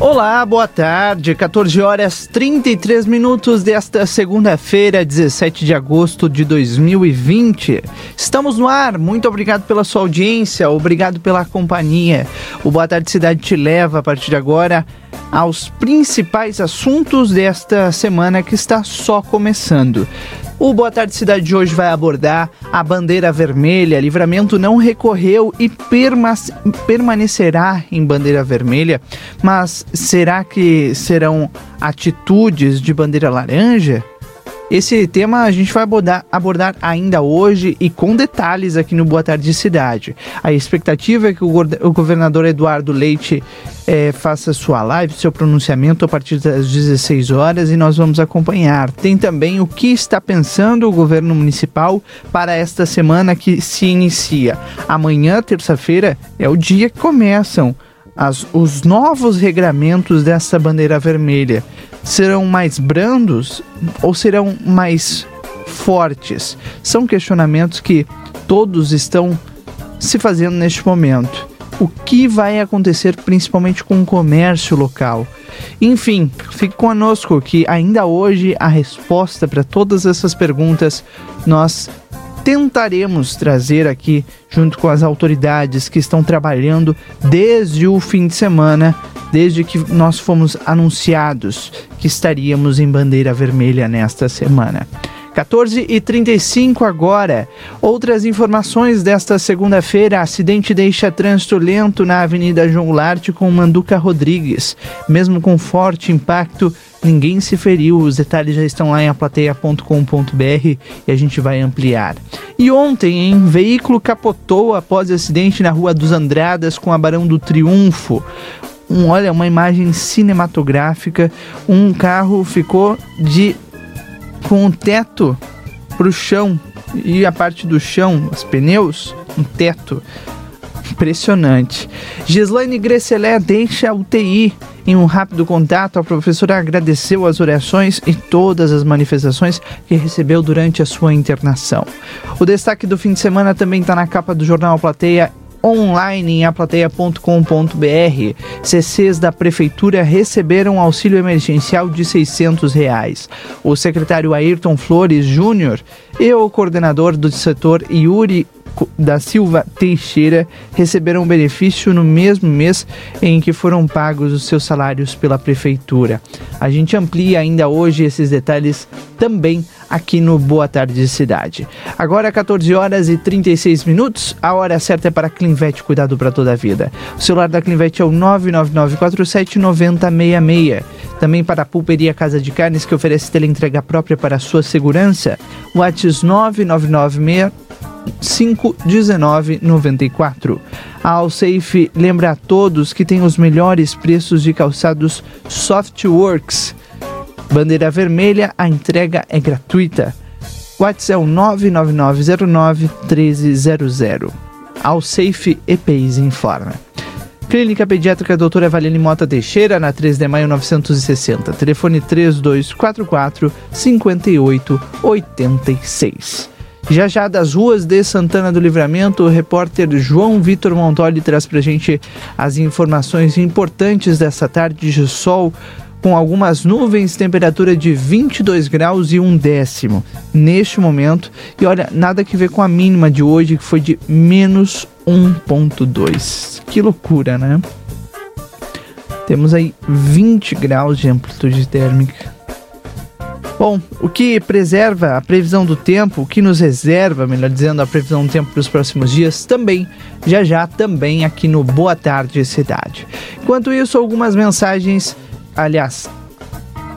Olá, boa tarde, 14 horas 33 minutos desta segunda-feira, 17 de agosto de 2020. Estamos no ar, muito obrigado pela sua audiência, obrigado pela companhia. O Boa Tarde Cidade te leva, a partir de agora, aos principais assuntos desta semana que está só começando. O Boa Tarde Cidade de hoje vai abordar a bandeira vermelha. Livramento não recorreu e permanecerá em bandeira vermelha, mas será que serão atitudes de bandeira laranja? Esse tema a gente vai abordar ainda hoje e com detalhes aqui no Boa Tarde Cidade. A expectativa é que o governador Eduardo Leite faça sua live, seu pronunciamento a partir das 16 horas e nós vamos acompanhar. Tem também o que está pensando o governo municipal para esta semana que se inicia. Amanhã, terça-feira, é o dia que começam os novos regramentos dessa bandeira vermelha. Serão mais brandos ou serão mais fortes? São questionamentos que todos estão se fazendo neste momento. O que vai acontecer principalmente com o comércio local? Enfim, fique conosco que ainda hoje a resposta para todas essas perguntas nós tentaremos trazer aqui junto com as autoridades que estão trabalhando desde o fim de semana, desde que nós fomos anunciados que estaríamos em bandeira vermelha nesta semana. 14h35 agora. Outras informações desta segunda-feira. Acidente deixa trânsito lento na Avenida João Goulart com Manduca Rodrigues. Mesmo com forte impacto, ninguém se feriu. Os detalhes já estão lá em aplateia.com.br e a gente vai ampliar. E ontem, veículo capotou após acidente na Rua dos Andradas com a Barão do Triunfo. Olha, uma imagem cinematográfica. Um carro ficou com o teto pro chão e a parte do chão, os pneus, um teto impressionante. Gislaine Gresselé deixa a UTI. Em um rápido contato, a professora agradeceu as orações e todas as manifestações que recebeu durante a sua internação. O destaque do fim de semana também está na capa do jornal Plateia, online em aplateia.com.br. CCs da Prefeitura receberam auxílio emergencial de R$ 600. O secretário Ayrton Flores Júnior e o coordenador do setor Yuri da Silva Teixeira receberam o benefício no mesmo mês em que foram pagos os seus salários pela Prefeitura. A gente amplia ainda hoje esses detalhes também aqui no Boa Tarde Cidade. Agora 14 horas e 36 minutos, a hora certa é para a Clinvet, cuidado para toda a vida. O celular da Clinvet é o 999479066. Também para a Pulperia Casa de Carnes, que oferece teleentrega própria para a sua segurança. WhatsApp 999651994. A Alsafe lembra a todos que tem os melhores preços de calçados Softworks. Bandeira vermelha, a entrega é gratuita. WhatsApp 99909-1300. Alsafe EPIs informa. Clínica Pediátrica Doutora Valene Mota Teixeira, na 3 de maio 960. Telefone 3244-5886. Já já das ruas de Santana do Livramento, o repórter João Vitor Montoli traz pra gente as informações importantes dessa tarde de sol, com algumas nuvens, temperatura de 22 graus e 1/10 neste momento. E olha, nada que ver com a mínima de hoje, que foi de menos 1,2. Que loucura, né? Temos aí 20 graus de amplitude térmica. Bom, o que preserva a previsão do tempo, o que nos reserva, melhor dizendo, a previsão do tempo para os próximos dias, também, já já, também aqui no Boa Tarde Cidade. Enquanto isso, algumas mensagens. Aliás,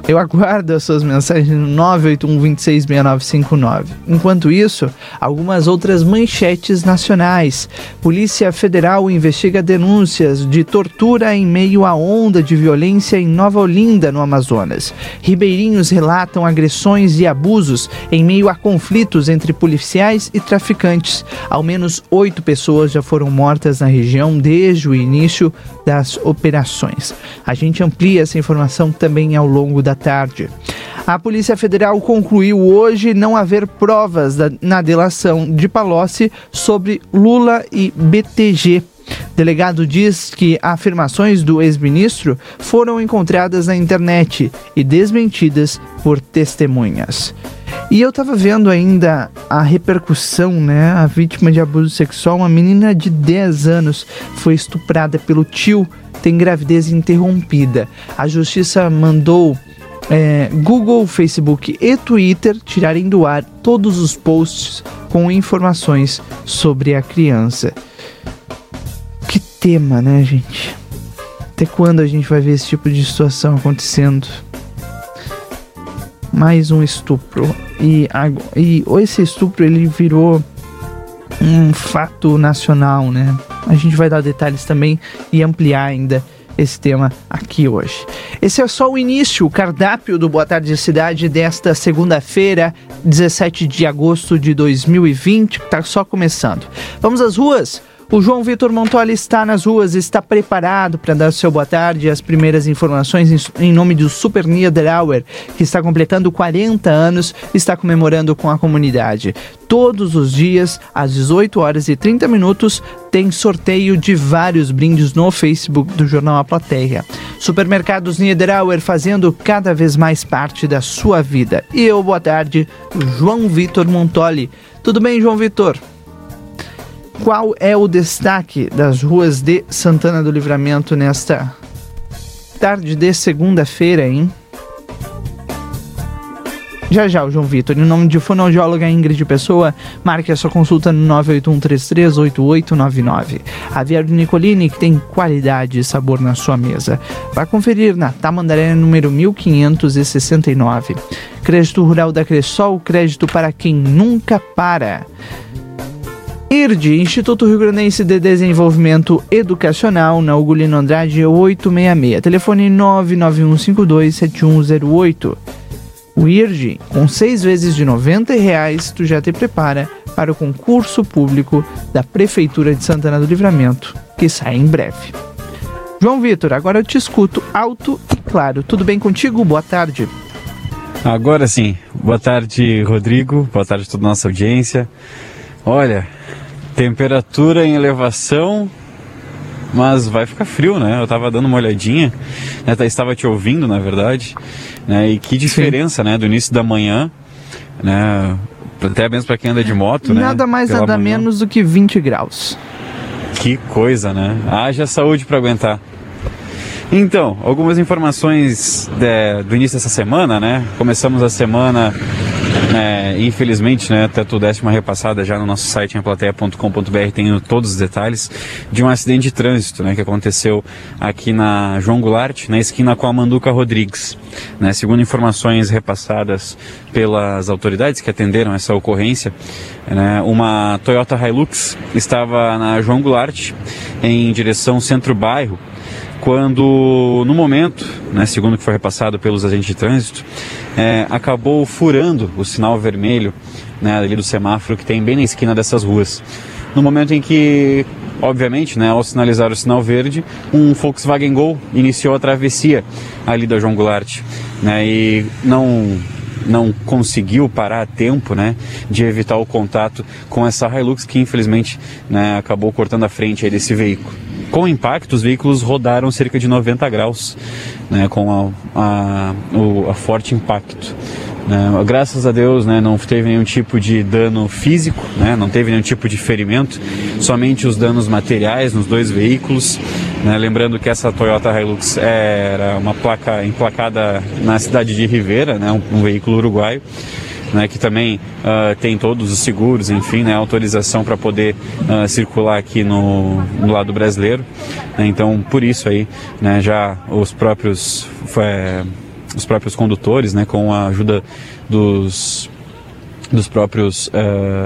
Eu aguardo as suas mensagens no 981266959. Enquanto isso, algumas outras manchetes nacionais. Polícia Federal investiga denúncias de tortura em meio à onda de violência em Nova Olinda, no Amazonas. Ribeirinhos relatam agressões e abusos em meio a conflitos entre policiais e traficantes. Ao menos 8 pessoas já foram mortas na região desde o início das operações. A gente amplia essa informação também ao longo da tarde. A Polícia Federal concluiu hoje não haver provas na delação de Palocci sobre Lula e BTG. Delegado diz que afirmações do ex-ministro foram encontradas na internet e desmentidas por testemunhas. E eu tava vendo ainda a repercussão, né? A vítima de abuso sexual, uma menina de 10 anos, foi estuprada pelo tio, tem gravidez interrompida. A justiça mandou Google, Facebook e Twitter tirarem do ar todos os posts com informações sobre a criança. Que tema, né, gente? Até quando a gente vai ver esse tipo de situação acontecendo? Mais um estupro. E esse estupro, ele virou um fato nacional, né? A gente vai dar detalhes também e ampliar ainda esse tema aqui hoje. Esse é só o início, o cardápio do Boa Tarde Cidade desta segunda-feira, 17 de agosto de 2020, tá só começando. Vamos às ruas? O João Vitor Montoli está nas ruas, está preparado para dar seu boa tarde. As primeiras informações em nome do Super Niederauer, que está completando 40 anos, está comemorando com a comunidade. Todos os dias, às 18h30, tem sorteio de vários brindes no Facebook do Jornal A Plateia. Supermercados Niederauer, fazendo cada vez mais parte da sua vida. E eu, boa tarde, João Vitor Montoli. Tudo bem, João Vitor? Qual é o destaque das ruas de Santana do Livramento nesta tarde de segunda-feira, hein? Já, o João Vitor. Em nome de fonoaudióloga Ingrid Pessoa, marque a sua consulta no 981338899. Aviário Nicolini, que tem qualidade e sabor na sua mesa. Vá conferir na Tamandaré número 1569. Crédito Rural da Cresol, crédito para quem nunca para. IRD, Instituto Rio Grandense de Desenvolvimento Educacional, na Ugolino Andrade 866, telefone 991527108. O IRD, com 6 vezes de R$ 90,00, tu já te prepara para o concurso público da Prefeitura de Santana do Livramento, que sai em breve. João Vitor, agora eu te escuto alto e claro. Tudo bem contigo? Boa tarde. Agora sim. Boa tarde, Rodrigo. Boa tarde a toda a nossa audiência. Olha, temperatura em elevação, mas vai ficar frio, né? Eu estava dando uma olhadinha, né? Estava te ouvindo, na verdade, né? E que diferença, né? Do início da manhã, né? Até mesmo para quem anda de moto, né? Nada mais, nada menos do que 20 graus. Que coisa, né? Haja saúde para aguentar. Então, algumas informações do início dessa semana, né? Começamos a semana... infelizmente, né, até tu deste uma repassada já no nosso site, plateia.com.br, tem todos os detalhes de um acidente de trânsito, né, que aconteceu aqui na João Goulart, na esquina com a Manduca Rodrigues, né. Segundo informações repassadas pelas autoridades que atenderam essa ocorrência, né, uma Toyota Hilux estava na João Goulart em direção centro-bairro, quando, no momento, né, segundo o que foi repassado pelos agentes de trânsito, acabou furando o sinal vermelho, né, ali do semáforo que tem bem na esquina dessas ruas. No momento em que, obviamente, né, ao sinalizar o sinal verde, um Volkswagen Gol iniciou a travessia ali da João Goulart, né, e não conseguiu parar a tempo, né, de evitar o contato com essa Hilux que, infelizmente, né, acabou cortando a frente aí desse veículo. Com o impacto, os veículos rodaram cerca de 90 graus, né, com a forte impacto. Né. Graças a Deus, né, não teve nenhum tipo de dano físico, né, não teve nenhum tipo de ferimento, somente os danos materiais nos dois veículos. Né. Lembrando que essa Toyota Hilux era uma placa emplacada na cidade de Rivera, né, um veículo uruguaio. Né, que também tem todos os seguros, enfim, né, autorização para poder circular aqui no lado brasileiro, né. Então, por isso aí, né, já os próprios os próprios condutores, né, com a ajuda dos próprios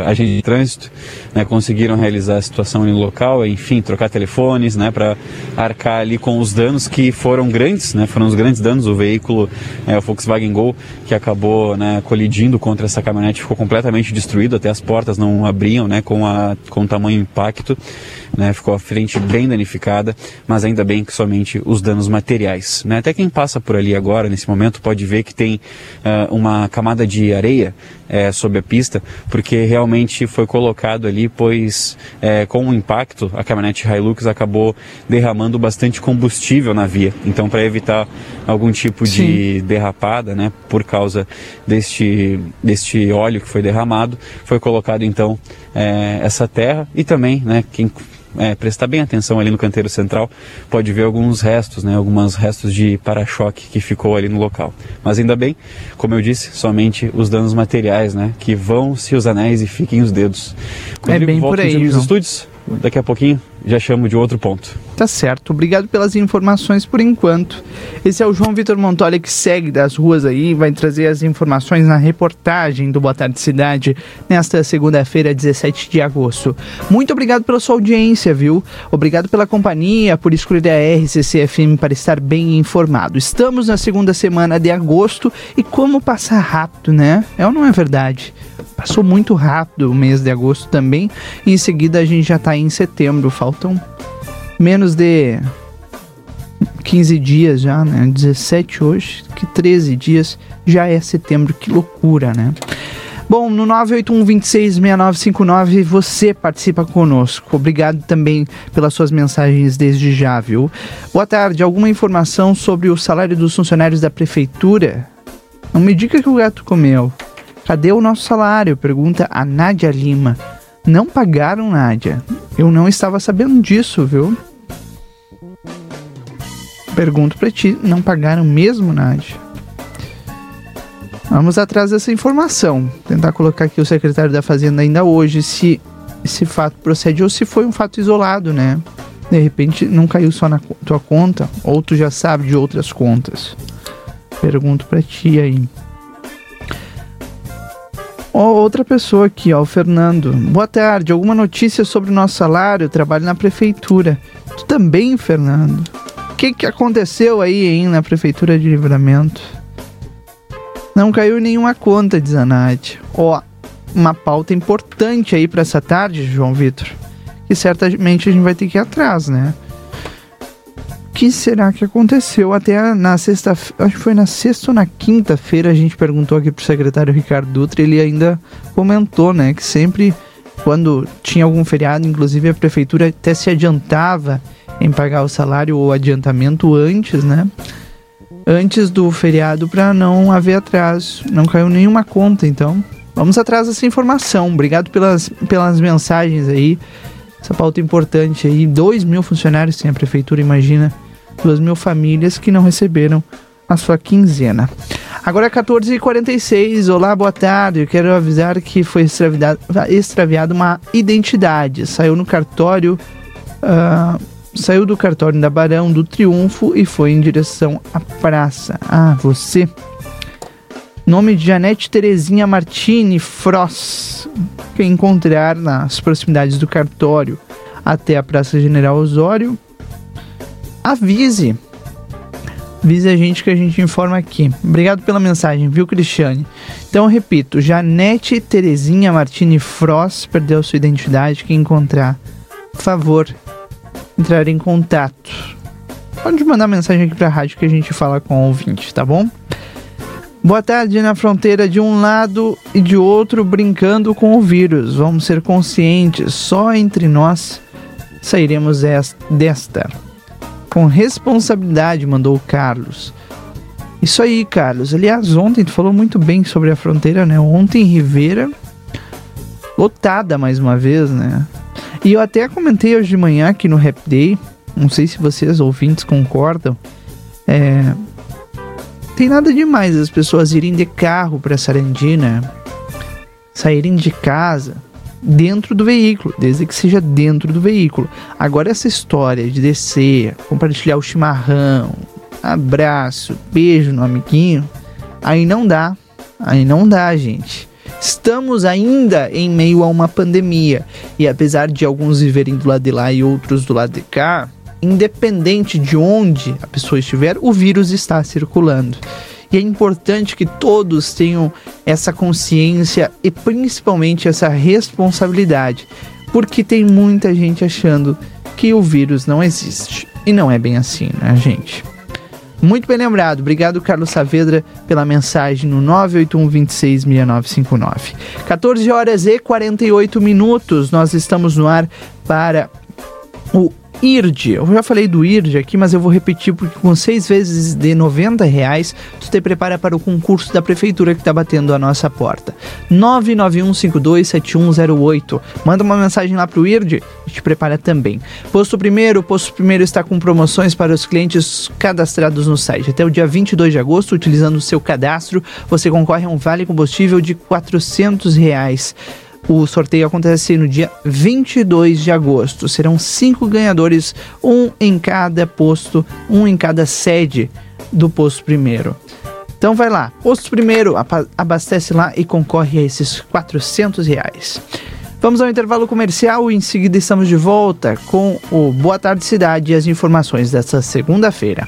agentes de trânsito, né, conseguiram realizar a situação no local, enfim, trocar telefones, né, para arcar ali com os danos que foram grandes, né, foram os grandes danos. O veículo, o Volkswagen Gol, que acabou, né, colidindo contra essa caminhonete, ficou completamente destruído, até as portas não abriam, né, com o tamanho impacto, né, ficou a frente bem danificada, mas ainda bem que somente os danos materiais, né. Até quem passa por ali agora, nesse momento, pode ver que tem uma camada de areia sobre a pista, porque realmente foi colocado ali, pois com o impacto a caminhonete Hilux acabou derramando bastante combustível na via, então para evitar algum tipo de derrapada, né, por causa deste óleo que foi derramado, foi colocado então essa terra, e também, né, quem prestar bem atenção ali no canteiro central pode ver alguns restos, né, alguns restos de para-choque que ficou ali no local. Mas ainda bem, como eu disse, somente os danos materiais, né, que vão-se os anéis e fiquem os dedos. Quando bem por aí, nos estúdios, daqui a pouquinho já chamo de outro ponto. Tá certo, obrigado pelas informações por enquanto. Esse é o João Vitor Montoli, que segue das ruas aí, vai trazer as informações na reportagem do Boa Tarde Cidade, nesta segunda-feira, 17 de agosto. Muito obrigado pela sua audiência, viu? Obrigado pela companhia, por escolher a RCC FM para estar bem informado. Estamos na segunda semana de agosto e como passa rápido, né? É ou não é verdade? Passou muito rápido o mês de agosto também, e em seguida a gente já está em setembro, faltam menos de 15 dias já, né? 17 hoje, que 13 dias já é setembro, que loucura, né? Bom, no 981266959 você participa conosco. Obrigado também pelas suas mensagens desde já, viu? Boa tarde, alguma informação sobre o salário dos funcionários da prefeitura? Não me diga que o gato comeu. Cadê o nosso salário? Pergunta a Nádia Lima. Não pagaram, Nádia. Eu não estava sabendo disso, viu? Pergunto pra ti. Não pagaram mesmo, Nádia? Vamos atrás dessa informação. Tentar colocar aqui o secretário da Fazenda ainda hoje, se esse fato procede ou se foi um fato isolado, né? De repente não caiu só na tua conta, ou tu já sabe de outras contas. Pergunto pra ti aí. Outra pessoa aqui, ó, o Fernando. Boa tarde, alguma notícia sobre o nosso salário? Eu trabalho na prefeitura. Tu também, Fernando? O que aconteceu aí, hein, na prefeitura de Livramento? Não caiu nenhuma conta, diz a Nath. Ó, uma pauta importante aí pra essa tarde, João Vitor, que certamente a gente vai ter que ir atrás, né? O que será que aconteceu? Até na sexta-feira, acho que foi na sexta ou na quinta-feira, a gente perguntou aqui pro secretário Ricardo Dutra, ele ainda comentou, né, que sempre quando tinha algum feriado, inclusive a prefeitura até se adiantava em pagar o salário ou adiantamento antes, né, antes do feriado, para não haver atraso. Não caiu nenhuma conta, então vamos atrás dessa informação. Obrigado pelas mensagens aí. Essa pauta importante aí, 2.000 funcionários tem a prefeitura, imagina, 2.000 famílias que não receberam a sua quinzena. Agora é 14h46, olá, boa tarde, eu quero avisar que foi extraviada uma identidade, saiu do cartório da Barão do Triunfo e foi em direção à praça. Ah, você... Nome de Janete Terezinha Martini Fross, que encontrar nas proximidades do cartório até a Praça General Osório. Avise a gente que a gente informa aqui. Obrigado pela mensagem, viu, Cristiane? Então, eu repito, Janete Terezinha Martini Fross perdeu sua identidade, que encontrar, por favor, entrar em contato. Pode mandar mensagem aqui pra rádio que a gente fala com o ouvinte, tá bom? Boa tarde, na fronteira de um lado e de outro, brincando com o vírus. Vamos ser conscientes, só entre nós sairemos desta. Com responsabilidade, mandou o Carlos. Isso aí, Carlos. Aliás, ontem tu falou muito bem sobre a fronteira, né? Ontem, Rivera, lotada mais uma vez, né? E eu até comentei hoje de manhã aqui no Rap Day, não sei se vocês, ouvintes, concordam, tem nada demais as pessoas irem de carro para Sarandi, né? Saírem de casa dentro do veículo, desde que seja dentro do veículo. Agora, essa história de descer, compartilhar o chimarrão, abraço, beijo no amiguinho, aí não dá, gente. Estamos ainda em meio a uma pandemia e apesar de alguns viverem do lado de lá e outros do lado de cá, independente de onde a pessoa estiver, o vírus está circulando. E é importante que todos tenham essa consciência e principalmente essa responsabilidade, porque tem muita gente achando que o vírus não existe. E não é bem assim, né, gente? Muito bem lembrado. Obrigado, Carlos Saavedra, pela mensagem no 981266959. 14 horas e 48 minutos. Nós estamos no ar para o IRD. Eu já falei do IRD aqui, mas eu vou repetir, porque com 6 vezes de R$90, tu te prepara para o concurso da prefeitura que está batendo a nossa porta. 991527108. Manda uma mensagem lá para o IRD e te prepara também. Posto Primeiro, o Posto Primeiro está com promoções para os clientes cadastrados no site. Até o dia 22 de agosto, utilizando o seu cadastro, você concorre a um vale combustível de R$400. O sorteio acontece no dia 22 de agosto. Serão 5 ganhadores, um em cada posto, um em cada sede do Posto Primeiro. Então vai lá, Posto Primeiro, abastece lá e concorre a esses R$400. Vamos ao intervalo comercial e em seguida estamos de volta com o Boa Tarde Cidade e as informações desta segunda-feira.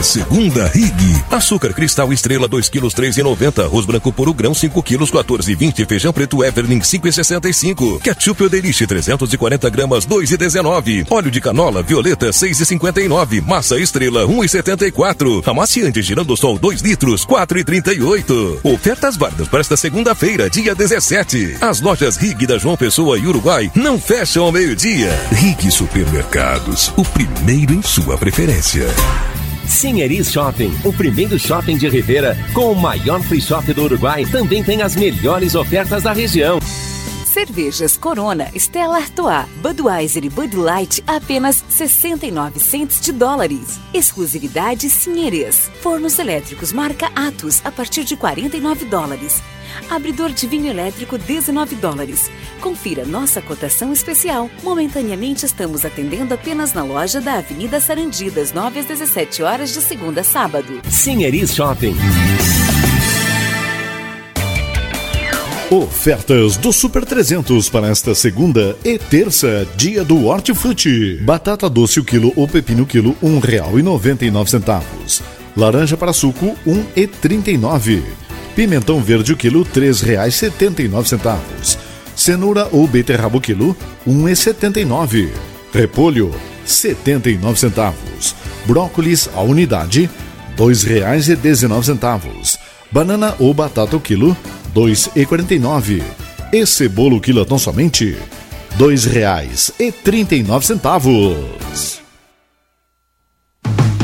Segunda Rig. Açúcar cristal estrela 2 kg 3,90. Arroz branco puro grão 5 kg 14,20. Feijão preto Everling 5,65. Ketchup ou Delish 340 gramas 2,19. Óleo de canola violeta 6,59. Massa estrela 1,74. Amaciante girando sol 2 litros 4,38. Ofertas válidas para esta segunda-feira, dia 17. As lojas Rig da João Pessoa e Uruguai não fecham ao meio-dia. Rig Supermercados, o primeiro em sua preferência. Sinheris Shopping, o primeiro shopping de Ribeira, com o maior free shop do Uruguai, também tem as melhores ofertas da região. Cervejas Corona, Stella Artois, Budweiser e Bud Light, apenas $0,69. Exclusividade Sinheris. Fornos elétricos marca Atos, a partir de $49. Abridor de vinho elétrico, $19. Confira nossa cotação especial. Momentaneamente estamos atendendo apenas na loja da Avenida Sarandi, das 9 às 17 horas de segunda a sábado. Sinheris Shopping. Ofertas do Super 300 para esta segunda e terça, dia do hortifruti. Batata doce o quilo ou pepino o quilo, R$1,99. Laranja para suco, R$1,39. Pimentão verde o quilo, R$3,79. Cenoura ou beterraba o quilo, R$1,79. Repolho, R$0,79. Brócolis a unidade, R$2,19. Banana ou batata o quilo, R$2,49. E cebola o quilo tão somente, R$2,39.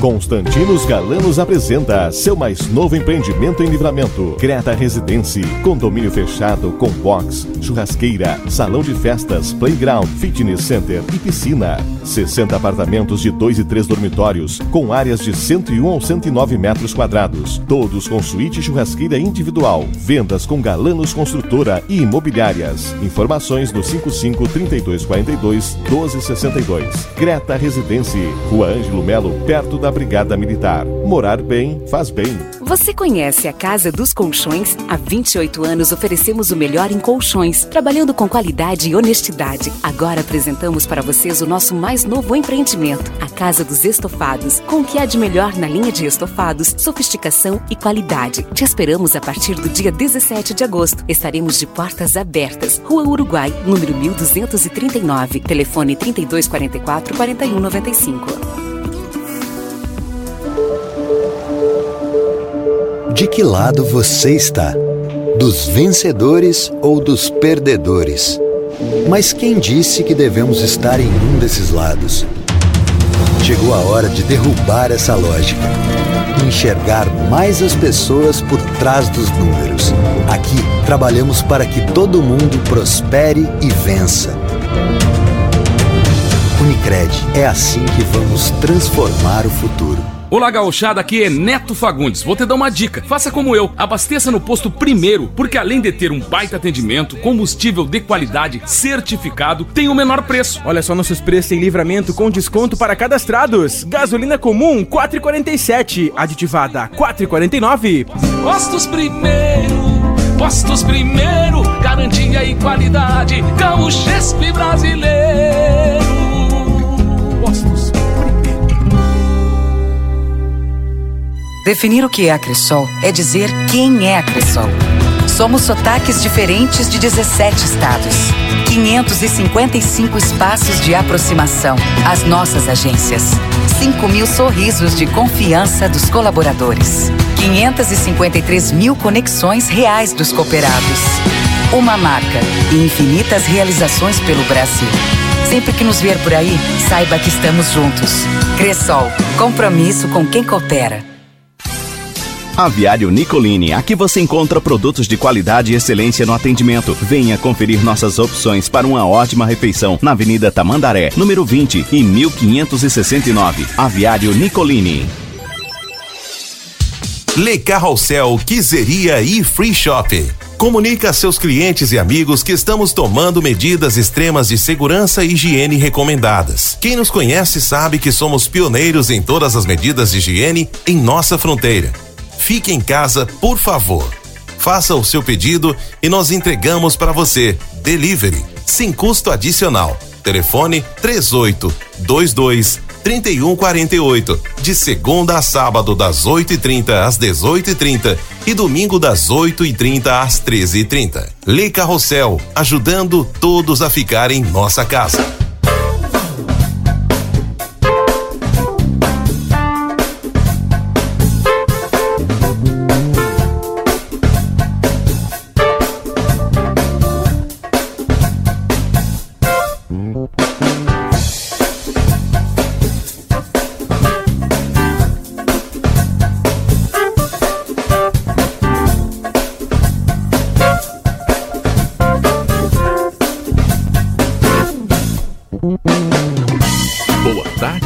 Constantinos Galanos apresenta seu mais novo empreendimento em Livramento, Creta Residence, condomínio fechado com box, churrasqueira, salão de festas, playground, fitness center e piscina. 60 apartamentos de 2 e 3 dormitórios, com áreas de 101 ou 109 metros quadrados, todos com suíte e churrasqueira individual. Vendas com Galanos Construtora e Imobiliárias. Informações no 55-3242-1262. Creta Residence, Rua Ângelo Melo, perto da Brigada Militar. Morar bem, faz bem. Você conhece a Casa dos Colchões? Há 28 anos oferecemos o melhor em colchões, trabalhando com qualidade e honestidade. Agora apresentamos para vocês o nosso mais novo empreendimento, a Casa dos Estofados, com o que há de melhor na linha de estofados, sofisticação e qualidade. Te esperamos a partir do dia 17 de agosto. Estaremos de portas abertas. Rua Uruguai, número 1239. Telefone 3244-4195. De que lado você está? Dos vencedores ou dos perdedores? Mas quem disse que devemos estar em um desses lados? Chegou a hora de derrubar essa lógica. Enxergar mais as pessoas por trás dos números. Aqui, trabalhamos para que todo mundo prospere e vença. Unicred, é assim que vamos transformar o futuro. Olá, gauchada, aqui é Neto Fagundes. Vou te dar uma dica. Faça como eu, abasteça no Posto Primeiro, porque além de ter um baita atendimento, combustível de qualidade certificado, tem o menor preço. Olha só nossos preços em livramento com desconto para cadastrados. Gasolina comum, R$ 4,47. Aditivada, R$ 4,49. Postos Primeiro. Postos Primeiro, garantia e qualidade, gaúchesco brasileiro. Postos Primeiro. Definir o que é a Cresol é dizer quem é a Cresol. Somos sotaques diferentes de 17 estados, 555 espaços de aproximação, as nossas agências, 5.000 sorrisos de confiança dos colaboradores, 553.000 conexões reais dos cooperados. Uma marca e infinitas realizações pelo Brasil. Sempre que nos ver por aí, saiba que estamos juntos. Cresol, compromisso com quem coopera. Aviário Nicolini, aqui você encontra produtos de qualidade e excelência no atendimento. Venha conferir nossas opções para uma ótima refeição na Avenida Tamandaré, número 20 e 1569. Aviário Nicolini. Lê Carro ao Céu, Quiseria e Free Shop. Comunica a seus clientes e amigos que estamos tomando medidas extremas de segurança e higiene recomendadas. Quem nos conhece sabe que somos pioneiros em todas as medidas de higiene em nossa fronteira. Fique em casa, por favor. Faça o seu pedido e nós entregamos para você. Delivery, sem custo adicional. Telefone 3822-3148. De segunda a sábado, das 8h30 às 18h30 e domingo das 8h30 às 13h30. Lei Carrossel, ajudando todos a ficarem em nossa casa.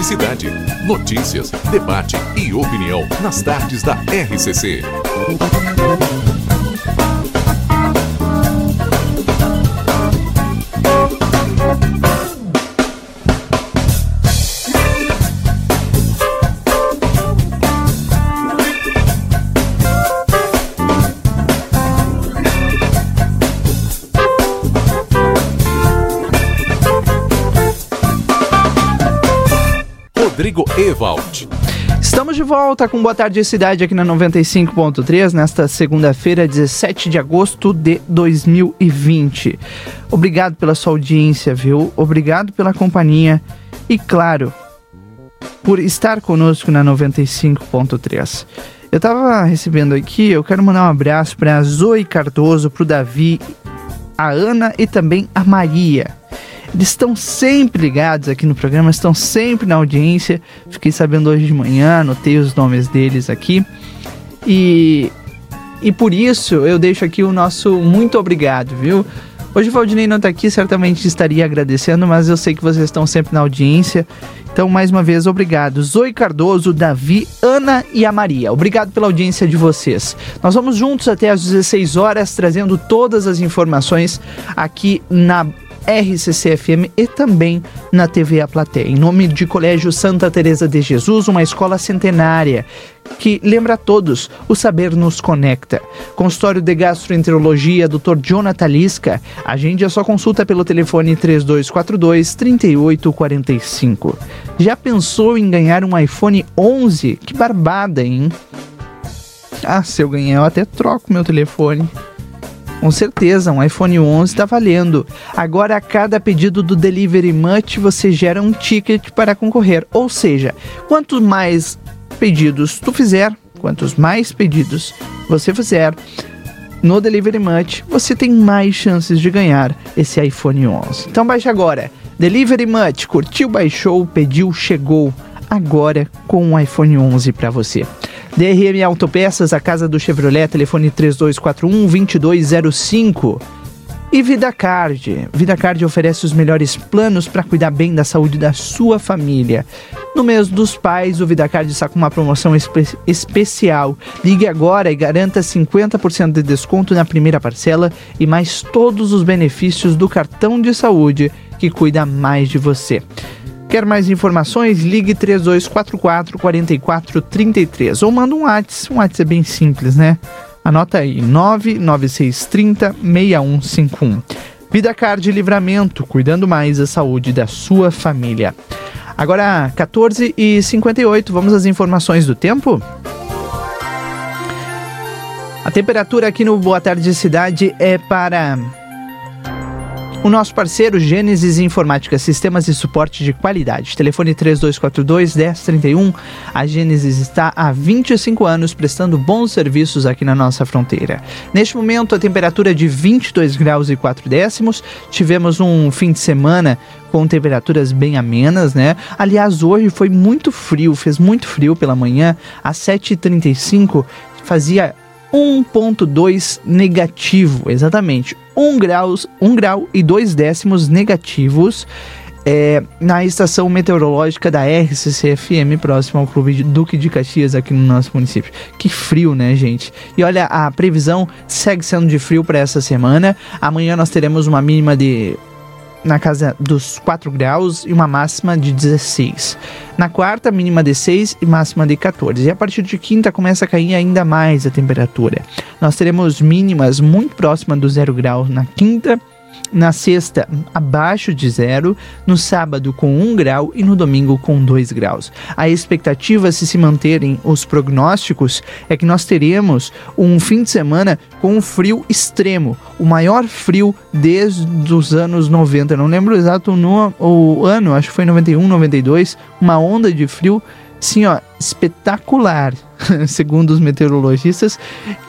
Cidade, notícias, debate e opinião nas tardes da RCC. Rodrigo Ewald. Estamos de volta com Boa Tarde Cidade aqui na 95.3, nesta segunda-feira, 17 de agosto de 2020. Obrigado pela sua audiência, viu? Obrigado pela companhia e, claro, por estar conosco na 95.3. Eu tava recebendo aqui, eu quero mandar um abraço pra Zoe Cardoso, pro Davi, a Ana e também a Maria. Eles estão sempre ligados aqui no programa, estão sempre na audiência. Fiquei sabendo hoje de manhã, anotei os nomes deles aqui. E por isso eu deixo aqui o nosso muito obrigado, viu? Hoje o Valdinei não está aqui, certamente estaria agradecendo, mas eu sei que vocês estão sempre na audiência. Então, mais uma vez, obrigado. Zoe Cardoso, Davi, Ana e a Maria. Obrigado pela audiência de vocês. Nós vamos juntos até às 16 horas, trazendo todas as informações aqui na RCC-FM e também na TV A Plateia. Em nome de Colégio Santa Teresa de Jesus, uma escola centenária que lembra a todos, o saber nos conecta. Consultório de Gastroenterologia, Dr. Jonathan Lisca. Agende a sua consulta pelo telefone 3242-3845. Já pensou em ganhar um iPhone 11? Que barbada, hein? Ah, se eu ganhar, eu até troco meu telefone. Com certeza, um iPhone 11 está valendo. Agora, a cada pedido do Delivery Match, você gera um ticket para concorrer. Ou seja, quanto mais pedidos tu fizer, quantos mais pedidos você fizer no Delivery Match, você tem mais chances de ganhar esse iPhone 11. Então, baixa agora. Delivery Match, curtiu, baixou, pediu, chegou. Agora com um iPhone 11 para você. DRM Autopeças, a casa do Chevrolet, telefone 3241-2205. E VidaCard. VidaCard oferece os melhores planos para cuidar bem da saúde da sua família. No mês dos pais, o VidaCard está com uma promoção especial. Ligue agora e garanta 50% de desconto na primeira parcela e mais todos os benefícios do cartão de saúde que cuida mais de você. Quer mais informações? Ligue 3244-4433 ou manda um WhatsApp. Um WhatsApp é bem simples, né? Anota aí, 99630-6151. VidaCard Livramento, cuidando mais da saúde da sua família. Agora, 14h58, vamos às informações do tempo? A temperatura aqui no Boa Tarde Cidade é para o nosso parceiro Gênesis Informática, sistemas de suporte de qualidade. Telefone 3242-1031. A Gênesis está há 25 anos prestando bons serviços aqui na nossa fronteira. Neste momento, a temperatura é de 22 graus e 4 décimos. Tivemos um fim de semana com temperaturas bem amenas, né? Aliás, hoje foi muito frio, fez muito frio pela manhã. Às 7h35 fazia 1,2 negativo, exatamente, 1 grau e 2 décimos negativos na estação meteorológica da RCC-FM, próximo ao Clube de Duque de Caxias, aqui no nosso município. Que frio, né, gente? E olha, a previsão segue sendo de frio para essa semana. Amanhã nós teremos uma mínima de na casa dos 4 graus e uma máxima de 16. Na quarta, mínima de 6 e máxima de 14. E a partir de quinta começa a cair ainda mais a temperatura. Nós teremos mínimas muito próximas do 0 grau na quinta, na sexta abaixo de 0, no sábado com 1 grau e no domingo com 2 graus. A expectativa, se manterem os prognósticos, é que nós teremos um fim de semana com um frio extremo, o maior frio desde os anos 90, não lembro exato o ano, acho que foi 91, 92, uma onda de frio, sim, ó, espetacular, segundo os meteorologistas,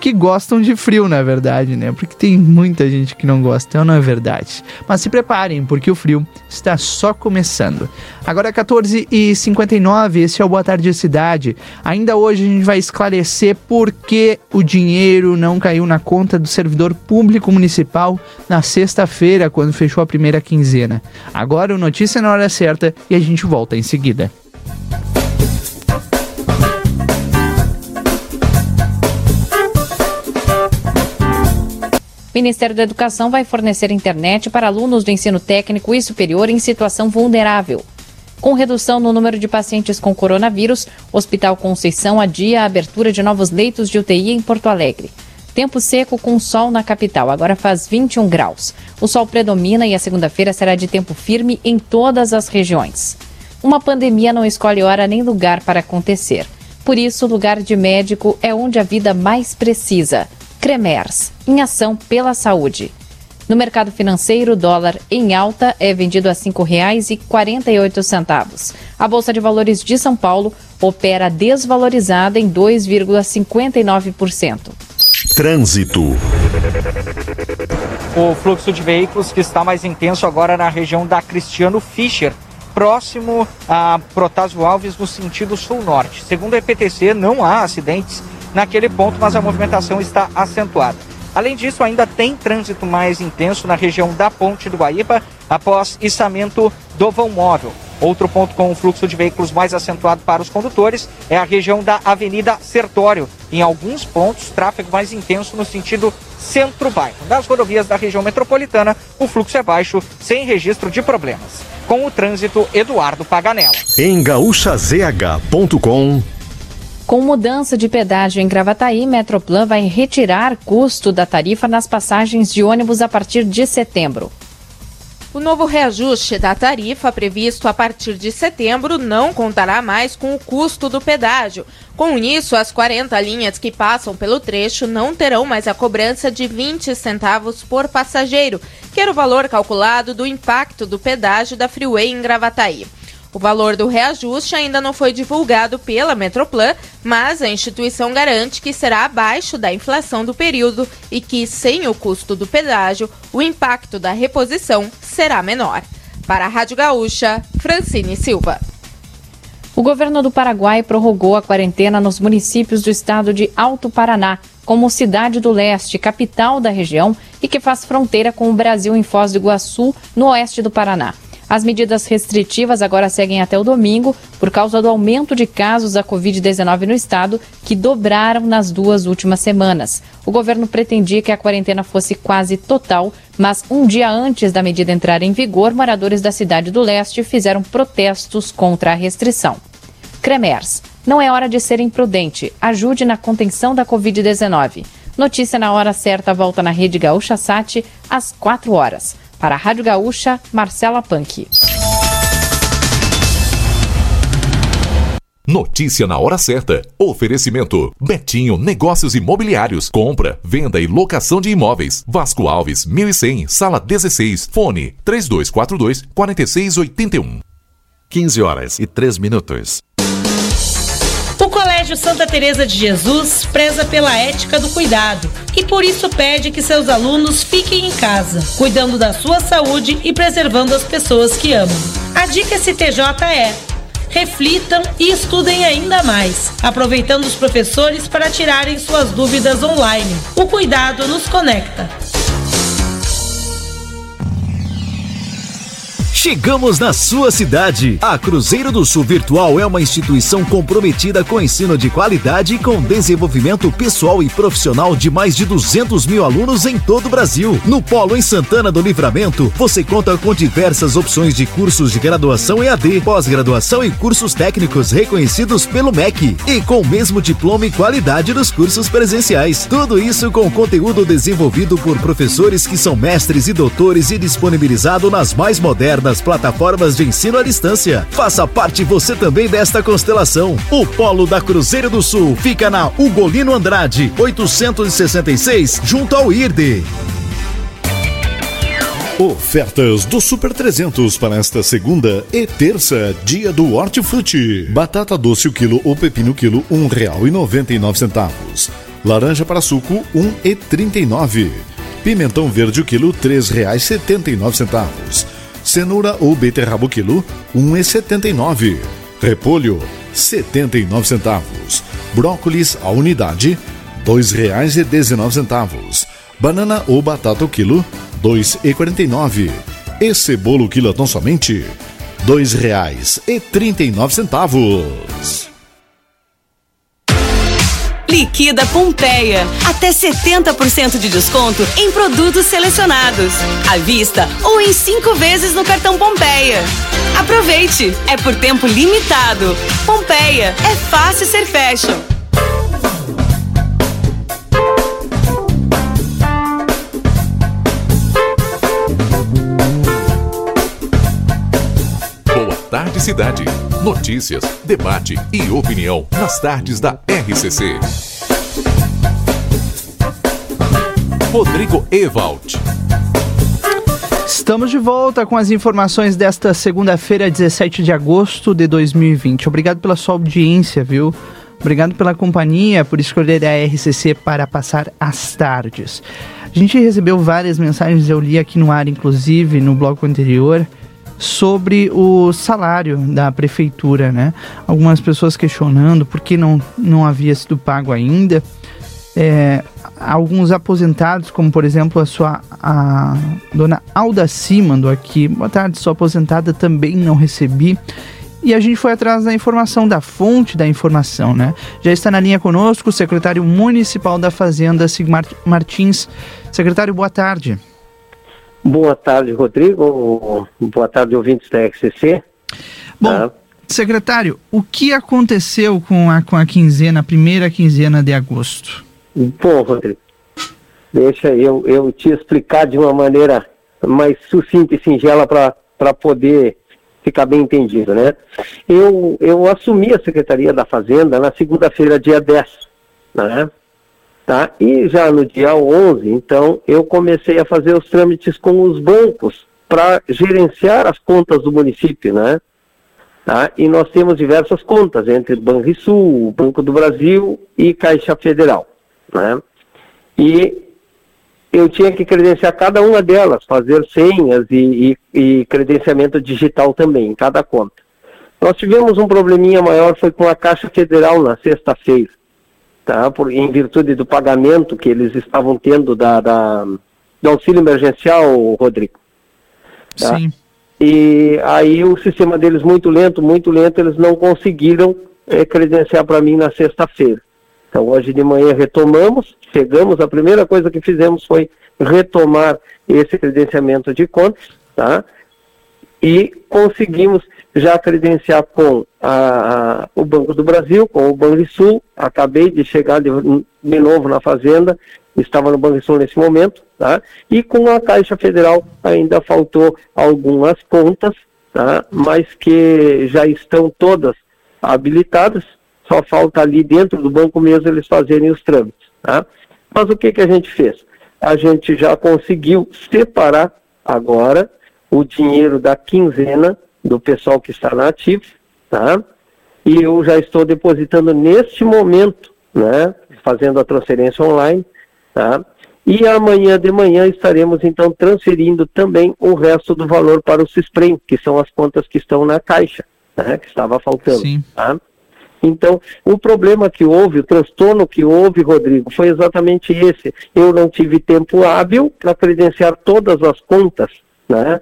que gostam de frio, na verdade, né? Porque tem muita gente que não gosta, então não é verdade. Mas se preparem, porque o frio está só começando. Agora 14h59, esse é o Boa Tarde Cidade. Ainda hoje a gente vai esclarecer por que o dinheiro não caiu na conta do servidor público municipal na sexta-feira, quando fechou a primeira quinzena. Agora o Notícia na Hora Certa e a gente volta em seguida. O Ministério da Educação vai fornecer internet para alunos do ensino técnico e superior em situação vulnerável. Com redução no número de pacientes com coronavírus, o Hospital Conceição adia a abertura de novos leitos de UTI em Porto Alegre. Tempo seco com sol na capital, agora faz 21 graus. O sol predomina e a segunda-feira será de tempo firme em todas as regiões. Uma pandemia não escolhe hora nem lugar para acontecer. Por isso, o lugar de médico é onde a vida mais precisa. Cremers, em ação pela saúde. No mercado financeiro, o dólar em alta é vendido a R$ 5,48. A Bolsa de Valores de São Paulo opera desvalorizada em 2,59%. Trânsito. O fluxo de veículos que está mais intenso agora na região da Cristiano Fischer, próximo a Protásio Alves, no sentido sul-norte. Segundo a EPTC, não há acidentes naquele ponto, mas a movimentação está acentuada. Além disso, ainda tem trânsito mais intenso na região da Ponte do Guaíba, após içamento do vão móvel. Outro ponto com um fluxo de veículos mais acentuado para os condutores é a região da Avenida Sertório. Em alguns pontos, tráfego mais intenso no sentido centro-bairro. Nas rodovias da região metropolitana, o fluxo é baixo, sem registro de problemas. Com o trânsito, Eduardo Paganella. Em gaúchazh.com. Com mudança de pedágio em Gravataí, Metroplan vai retirar custo da tarifa nas passagens de ônibus a partir de setembro. O novo reajuste da tarifa previsto a partir de setembro não contará mais com o custo do pedágio. Com isso, as 40 linhas que passam pelo trecho não terão mais a cobrança de 20 centavos por passageiro, que era o valor calculado do impacto do pedágio da Freeway em Gravataí. O valor do reajuste ainda não foi divulgado pela Metroplan, mas a instituição garante que será abaixo da inflação do período e que, sem o custo do pedágio, o impacto da reposição será menor. Para a Rádio Gaúcha, Francine Silva. O governo do Paraguai prorrogou a quarentena nos municípios do estado de Alto Paraná, como Cidade do Leste, capital da região, e que faz fronteira com o Brasil em Foz do Iguaçu, no oeste do Paraná. As medidas restritivas agora seguem até o domingo por causa do aumento de casos da Covid-19 no estado, que dobraram nas duas últimas semanas. O governo pretendia que a quarentena fosse quase total, mas um dia antes da medida entrar em vigor, moradores da cidade do leste fizeram protestos contra a restrição. Cremers, não é hora de ser imprudente, ajude na contenção da Covid-19. Notícia na hora certa volta na Rede Gaúcha Sat às 4 horas. Para a Rádio Gaúcha, Marcela Panque. Notícia na hora certa. Oferecimento. Betinho Negócios Imobiliários. Compra, venda e locação de imóveis. Vasco Alves, 1100, sala 16. Fone 3242-4681. 15h03. O Colégio Santa Teresa de Jesus preza pela ética do cuidado e por isso pede que seus alunos fiquem em casa, cuidando da sua saúde e preservando as pessoas que amam. A dica STJ é: reflitam e estudem ainda mais, aproveitando os professores para tirarem suas dúvidas online. O cuidado nos conecta. Chegamos na sua cidade. A Cruzeiro do Sul Virtual é uma instituição comprometida com ensino de qualidade e com desenvolvimento pessoal e profissional de mais de 200.000 alunos em todo o Brasil. No Polo em Santana do Livramento, você conta com diversas opções de cursos de graduação EAD, pós-graduação e cursos técnicos reconhecidos pelo MEC e com o mesmo diploma e qualidade dos cursos presenciais. Tudo isso com conteúdo desenvolvido por professores que são mestres e doutores e disponibilizado nas mais modernas das plataformas de ensino à distância. Faça parte você também desta constelação. O Polo da Cruzeiro do Sul fica na Ugolino Andrade, 866, junto ao IRD. Ofertas do Super 300 para esta segunda e terça, dia do hortifruti. Batata doce o quilo ou pepino o quilo, R$1,99. Laranja para suco, R$1,39. Pimentão verde o quilo, R$3,79. Cenoura ou beterraba o quilo, R$1,79. Repolho, R$0,79. Brócolis, a unidade, R$2,19. Banana ou batata o quilo, R$2,49. E cebola o quilo, então somente, R$2,39. Liquida Pompeia. Até 70% de desconto em produtos selecionados. À vista ou em 5 vezes no cartão Pompeia. Aproveite, é por tempo limitado. Pompeia, é fácil ser fashion. Boa tarde, cidade. Notícias, debate e opinião nas tardes da RCC. Rodrigo Ewald. Estamos de volta com as informações desta segunda-feira, 17 de agosto de 2020. Obrigado pela sua audiência, viu? Obrigado pela companhia, por escolher a RCC para passar as tardes. A gente recebeu várias mensagens, eu li aqui no ar, inclusive, no bloco anterior, sobre o salário da prefeitura, né? Algumas pessoas questionando por que não havia sido pago ainda. Alguns aposentados, como por exemplo a dona Aldaci mandou aqui: boa tarde, sou aposentada, também não recebi. E a gente foi atrás da informação, da fonte da informação, né? Já está na linha conosco o secretário municipal da Fazenda, Sigmar Martins. Secretário, boa tarde. Boa tarde, Rodrigo. Boa tarde, ouvintes da RCC. Bom, secretário, o que aconteceu com a quinzena, a primeira quinzena de agosto? Bom, Rodrigo, deixa eu te explicar de uma maneira mais sucinta e singela para poder ficar bem entendido, né? Eu assumi a Secretaria da Fazenda na segunda-feira, dia 10, né? Tá? E já no dia 11, então, eu comecei a fazer os trâmites com os bancos para gerenciar as contas do município, né? Tá? E nós temos diversas contas, entre Banrisul, Banco do Brasil e Caixa Federal, né? E eu tinha que credenciar cada uma delas, fazer senhas e credenciamento digital também, em cada conta. Nós tivemos um probleminha maior, foi com a Caixa Federal na sexta-feira. Tá? Em virtude do pagamento que eles estavam tendo do auxílio emergencial, Rodrigo. Tá? Sim. E aí o sistema deles muito lento, eles não conseguiram credenciar para mim na sexta-feira. Então hoje de manhã retomamos, chegamos, a primeira coisa que fizemos foi retomar esse credenciamento de contas, tá? E conseguimos já credenciar com o Banco do Brasil, com o Banrisul. Acabei de chegar de novo na Fazenda, estava no Banrisul nesse momento, tá? E com a Caixa Federal ainda faltou algumas contas, tá? Mas que já estão todas habilitadas, só falta ali dentro do banco mesmo eles fazerem os trâmites, tá? Mas o que a gente fez? A gente já conseguiu separar agora o dinheiro da quinzena do pessoal que está na ativa, tá? E eu já estou depositando neste momento, né? Fazendo a transferência online, tá? E amanhã de manhã estaremos então transferindo também o resto do valor para o Cisprem, que são as contas que estão na Caixa, né? Que estava faltando, sim, tá? Então, o problema que houve, o transtorno que houve, Rodrigo, foi exatamente esse. Eu não tive tempo hábil para credenciar todas as contas, né?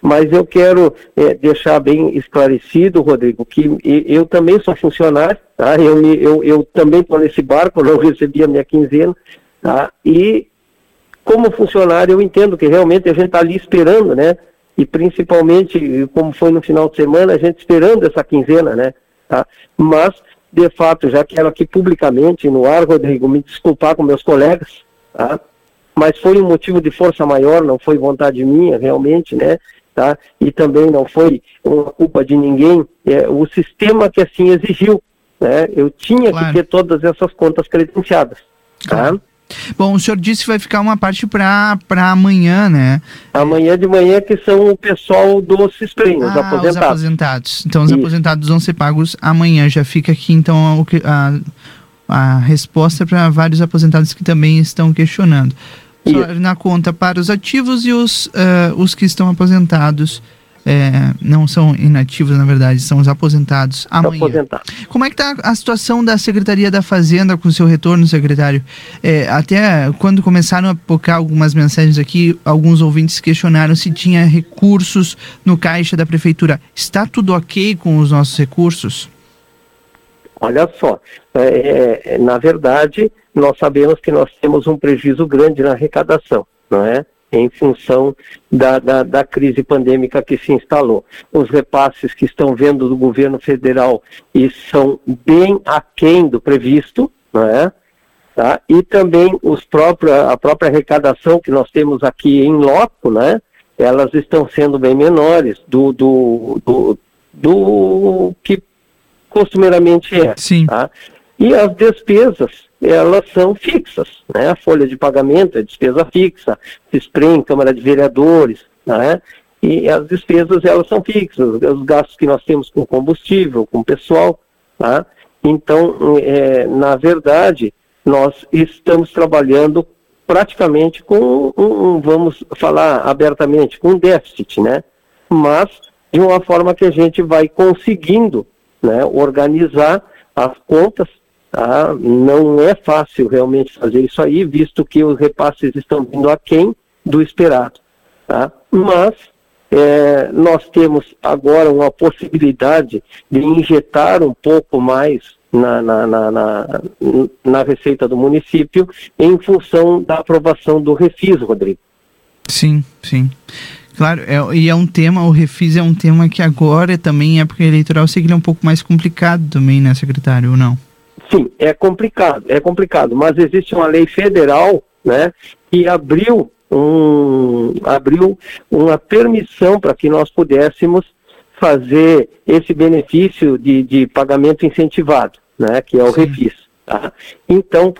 Mas eu quero deixar bem esclarecido, Rodrigo, que eu também sou funcionário, tá? Eu também estou nesse barco, não recebi a minha quinzena, tá? E como funcionário eu entendo que realmente a gente está ali esperando, né? E principalmente, como foi no final de semana, a gente esperando essa quinzena, né? Tá? Mas, de fato, já quero aqui publicamente, no ar, Rodrigo, me desculpar com meus colegas, tá? Mas foi um motivo de força maior, não foi vontade minha, realmente, né? Tá? E também não foi uma culpa de ninguém, o sistema que assim exigiu, né? Eu tinha, claro, que ter todas essas contas credenciadas, tá? Claro. Bom, o senhor disse que vai ficar uma parte para amanhã, né? Amanhã de manhã, que são o pessoal do Cisprem, os aposentados. Os aposentados. Então, os aposentados vão ser pagos amanhã. Já fica aqui, então, a resposta para vários aposentados que também estão questionando. Salário na conta para os ativos e os que estão aposentados. Não são inativos, na verdade, são os aposentados amanhã. Como é que está a situação da Secretaria da Fazenda com o seu retorno, secretário? Até quando começaram a pipocar algumas mensagens aqui, alguns ouvintes questionaram se tinha recursos no caixa da Prefeitura. Está tudo ok com os nossos recursos? Olha só, na verdade, nós sabemos que nós temos um prejuízo grande na arrecadação, não é? Em função da crise pandêmica que se instalou. Os repasses que estão vindo do governo federal e são bem aquém do previsto, né? Tá? E também a própria arrecadação que nós temos aqui em loco, né? Elas estão sendo bem menores do que costumeiramente é. Sim. Tá? E as despesas, elas são fixas, né? A folha de pagamento é despesa fixa, Cisprem, Câmara de Vereadores, né? E as despesas, elas são fixas, os gastos que nós temos com combustível, com pessoal, tá? Então, na verdade, nós estamos trabalhando praticamente com vamos falar abertamente, com déficit, né? Mas de uma forma que a gente vai conseguindo, né, organizar as contas. Ah, não é fácil realmente fazer isso aí, visto que os repasses estão vindo aquém do esperado, tá? Mas nós temos agora uma possibilidade de injetar um pouco mais na receita do município em função da aprovação do refis, Rodrigo. Sim, sim. Claro, e é um tema, o refis é um tema que agora também em época eleitoral seria um pouco mais complicado também, né, secretário, ou não? Sim, é complicado, mas existe uma lei federal, né, que abriu uma permissão para que nós pudéssemos fazer esse benefício de pagamento incentivado, né, que é o refis. Tá? Então,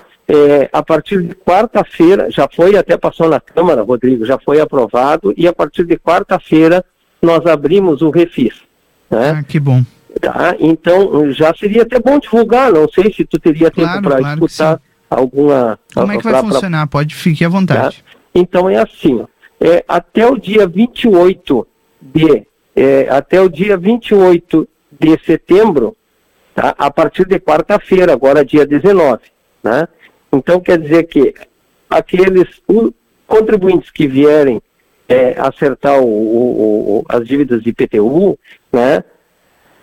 a partir de quarta-feira, já foi, até passou na Câmara, Rodrigo, já foi aprovado, e a partir de quarta-feira nós abrimos o refis. Né? Ah, que bom. Tá? Então, já seria até bom divulgar, não sei se tu teria tempo para escutar alguma... Como é que vai funcionar? Pode ficar à vontade. Tá? Então é assim, até o dia 28 de setembro, tá? A partir de quarta-feira, agora dia 19, né? Então quer dizer que aqueles contribuintes que vierem acertar as dívidas de IPTU, né,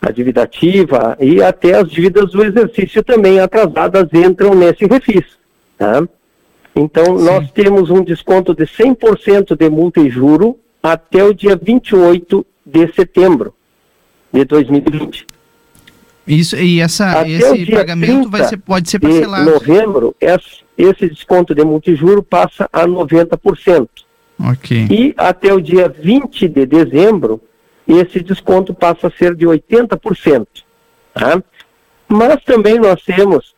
a dívida ativa e até as dívidas do exercício também atrasadas entram nesse refis. Tá? Então, nós temos um desconto de 100% de multa e juro até o dia 28 de setembro de 2020. Isso, e esse pagamento pode ser parcelado. Em novembro, esse desconto de multa e juro passa a 90%. Okay. E até o dia 20 de dezembro, esse desconto passa a ser de 80%. Tá? Mas também nós temos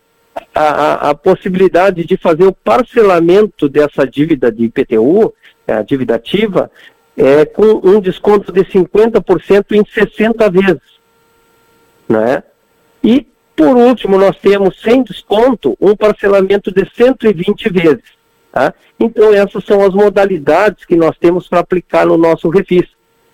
a possibilidade de fazer o parcelamento dessa dívida de IPTU, a dívida ativa, com um desconto de 50% em 60 vezes. Né? E, por último, nós temos, sem desconto, um parcelamento de 120 vezes. Tá? Então, essas são as modalidades que nós temos para aplicar no nosso refis,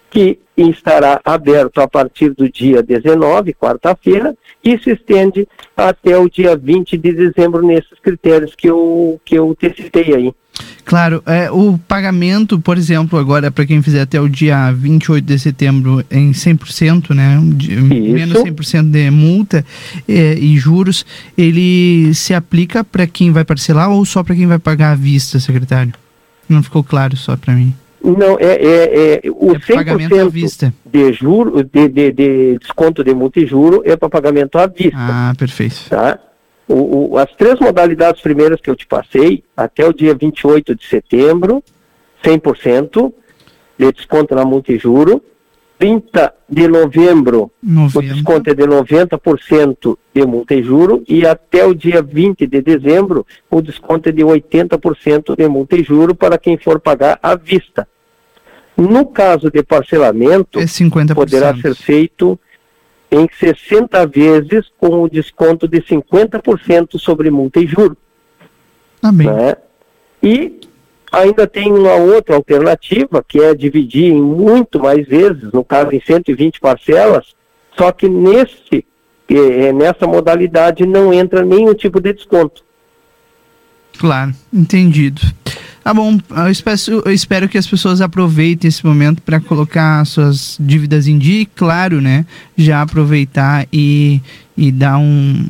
que estará aberto a partir do dia 19, quarta-feira, e se estende até o dia 20 de dezembro nesses critérios que eu citei aí. Claro, o pagamento, por exemplo, agora para quem fizer até o dia 28 de setembro em 100%, né, menos 100% de multa e juros, ele se aplica para quem vai parcelar ou só para quem vai pagar à vista, secretário? Não ficou claro só para mim. Não, o 100% à vista. De desconto de multa e juro é para pagamento à vista. Ah, perfeito. Tá? As três modalidades primeiras que eu te passei, até o dia 28 de setembro, 100% de desconto na multa e juro, 30 de novembro, 90. O desconto é de 90% de multa e juro, e até o dia 20 de dezembro, o desconto é de 80% de multa e juro para quem for pagar à vista. No caso de parcelamento, 50%. Poderá ser feito em 60 vezes com o desconto de 50% sobre multa e juro. Amém. Né? E ainda tem uma outra alternativa, que é dividir em muito mais vezes, no caso em 120 parcelas, só que nessa modalidade não entra nenhum tipo de desconto. Claro, entendido. Tá bom, eu espero que as pessoas aproveitem esse momento para colocar suas dívidas em dia e, claro, né, já aproveitar e dar um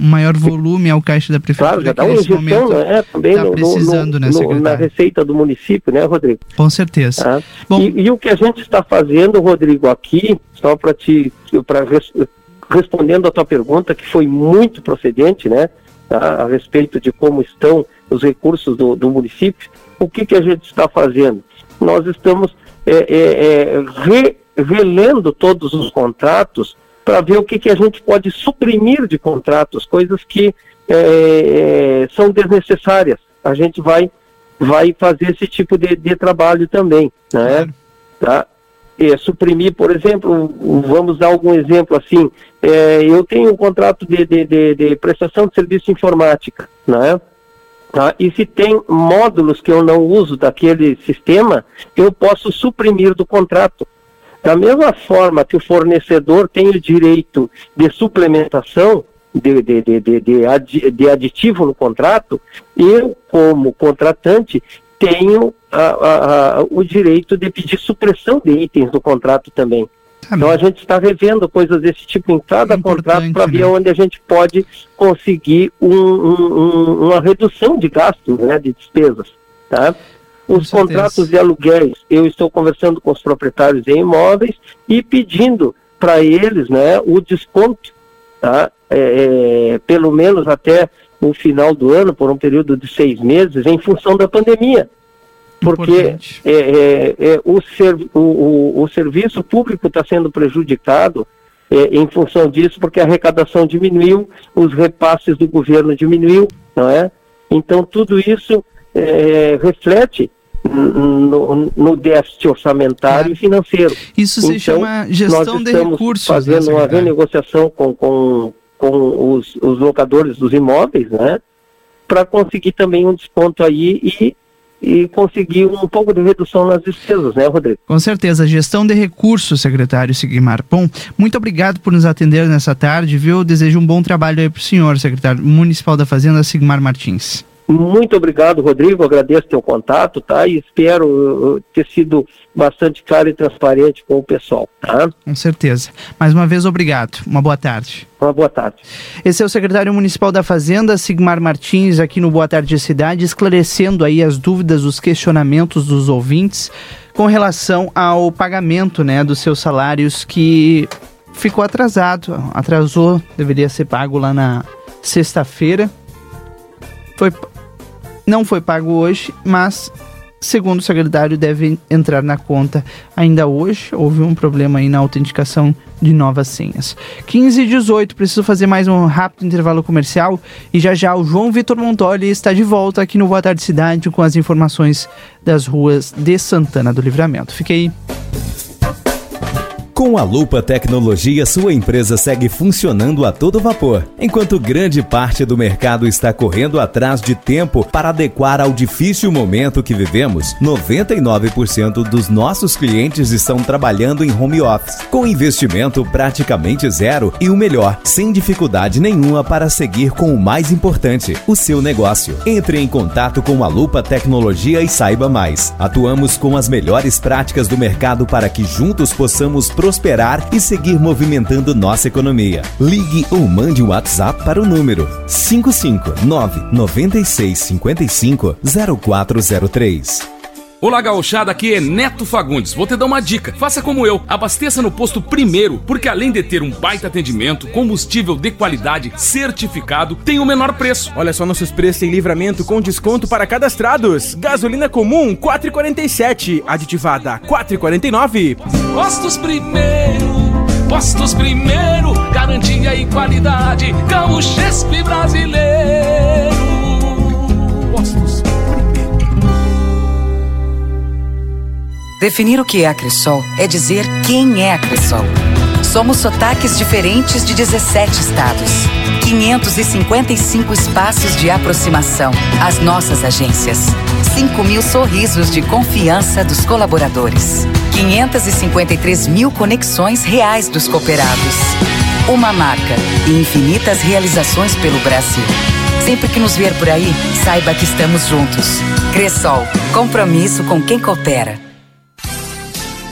maior volume ao caixa da prefeitura. Claro, já dá uma injeção, né? Também tá precisando, né, secretário? Na receita do município, né, Rodrigo? Com certeza. Tá? Bom, e o que a gente está fazendo, Rodrigo, aqui, só para respondendo a tua pergunta, que foi muito procedente, né, a respeito de como estão os recursos do município, o que a gente está fazendo? Nós estamos relendo todos os contratos para ver o que a gente pode suprimir de contratos, coisas que são desnecessárias. A gente vai fazer esse tipo de trabalho também, né? Tá? Suprimir, por exemplo, vamos dar algum exemplo assim, eu tenho um contrato de prestação de serviço de informática, né? Tá? E se tem módulos que eu não uso daquele sistema, eu posso suprimir do contrato. Da mesma forma que o fornecedor tem o direito de suplementação de aditivo no contrato, eu, como contratante, tenho o direito de pedir supressão de itens do contrato também. Então a gente está revendo coisas desse tipo em cada contrato para ver, né, onde a gente pode conseguir uma redução de gastos, né, de despesas. Tá? Os contratos de aluguéis, eu estou conversando com os proprietários de imóveis e pedindo para eles, né, o desconto, tá? Pelo menos até o final do ano, por um período de 6 meses, em função da pandemia. Porque o serviço público está sendo prejudicado em função disso, porque a arrecadação diminuiu, os repasses do governo diminuiu, não é? Então, tudo isso reflete no déficit orçamentário e financeiro. Isso se chama gestão de recursos. Nós estamos fazendo uma renegociação com os locadores dos imóveis, né, para conseguir também um desconto aí e conseguir um pouco de redução nas despesas, né, Rodrigo? Com certeza, gestão de recursos, secretário Sigmar. Bom, muito obrigado por nos atender nessa tarde, viu? Desejo um bom trabalho aí para o senhor, secretário Municipal da Fazenda, Sigmar Martins. Muito obrigado, Rodrigo, agradeço teu contato, tá? E espero ter sido bastante claro e transparente com o pessoal, tá? Com certeza. Mais uma vez, obrigado. Uma boa tarde. Uma boa tarde. Esse é o secretário municipal da Fazenda, Sigmar Martins, aqui no Boa Tarde Cidade, esclarecendo aí as dúvidas, os questionamentos dos ouvintes com relação ao pagamento, né, dos seus salários que ficou atrasou, deveria ser pago lá na sexta-feira. Não foi pago hoje, mas, segundo o secretário, deve entrar na conta ainda hoje. Houve um problema aí na autenticação de novas senhas. 15h18, preciso fazer mais um rápido intervalo comercial e já já o João Vitor Montoli está de volta aqui no Boa Tarde Cidade com as informações das ruas de Santana do Livramento. Fique aí. Com a Lupa Tecnologia, sua empresa segue funcionando a todo vapor, enquanto grande parte do mercado está correndo atrás de tempo para adequar ao difícil momento que vivemos. 99% dos nossos clientes estão trabalhando em home office, com investimento praticamente zero e o melhor, sem dificuldade nenhuma para seguir com o mais importante, o seu negócio. Entre em contato com a Lupa Tecnologia e saiba mais. Atuamos com as melhores práticas do mercado para que juntos possamos prosperar e seguir movimentando nossa economia. Ligue ou mande um WhatsApp para o número 559-9655-0403. Olá, gauchada, aqui é Neto Fagundes. Vou te dar uma dica. Faça como eu, abasteça no Posto Primeiro, porque além de ter um baita atendimento, combustível de qualidade certificado, tem o menor preço. Olha só nossos preços em Livramento com desconto para cadastrados. Gasolina comum, 4,47. Aditivada, 4,49. Postos Primeiro, Postos Primeiro, garantia e qualidade, gauchesco brasileiro. Postos Definir o que é a Cresol é dizer quem é a Cresol. Somos sotaques diferentes de 17 estados, 555 espaços de aproximação, as nossas agências, 5.000 sorrisos de confiança dos colaboradores, 553.000 conexões reais dos cooperados. Uma marca e infinitas realizações pelo Brasil. Sempre que nos ver por aí, saiba que estamos juntos. Cresol, compromisso com quem coopera.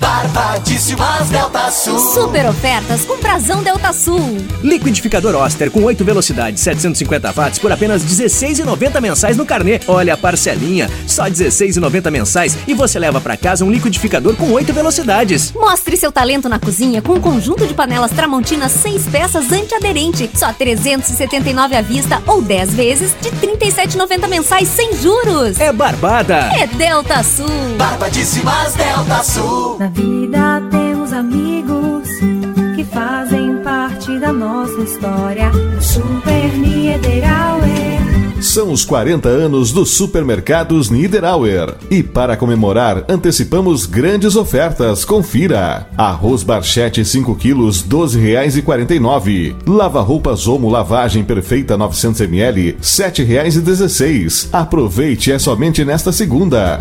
Barbadíssimas Delta Sul. Super ofertas com Prazão Delta Sul. Liquidificador Oster com 8 velocidades, 750 watts por apenas R$16,90 mensais no carnê. Olha a parcelinha, só R$16,90 mensais e você leva pra casa um liquidificador com 8 velocidades. Mostre seu talento na cozinha com um conjunto de panelas Tramontina 6 peças antiaderente, só R$379 à vista ou 10 vezes de R$37,90 mensais sem juros. É Barbada. É Delta Sul. Barbadíssimas Delta Sul. Na vida temos amigos que fazem parte da nossa história. O Super Niederauer. São os 40 anos dos supermercados Niederauer. E para comemorar, antecipamos grandes ofertas. Confira: arroz Barchete 5 quilos, R$12,49. Lava-roupas Omo Lavagem Perfeita 900 ml, R$7,16. Aproveite, é somente nesta segunda.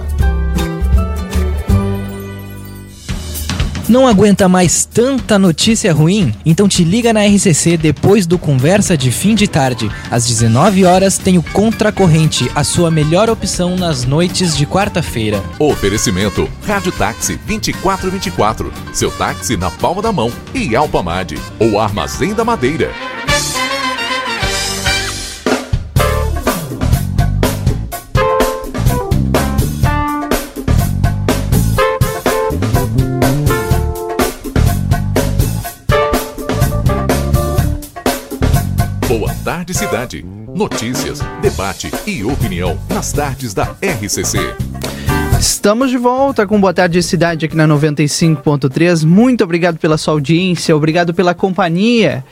Não aguenta mais tanta notícia ruim? Então te liga na RCC depois do Conversa de Fim de Tarde. Às 19 horas tem o Contracorrente, a sua melhor opção nas noites de quarta-feira. Oferecimento: Rádio Táxi 2424, seu táxi na palma da mão, e Alpamad, o Armazém da Madeira. Tarde Cidade. Notícias, debate e opinião nas tardes da RCC. Estamos de volta com Boa Tarde Cidade aqui na 95.3. Muito obrigado pela sua audiência, obrigado pela companhia.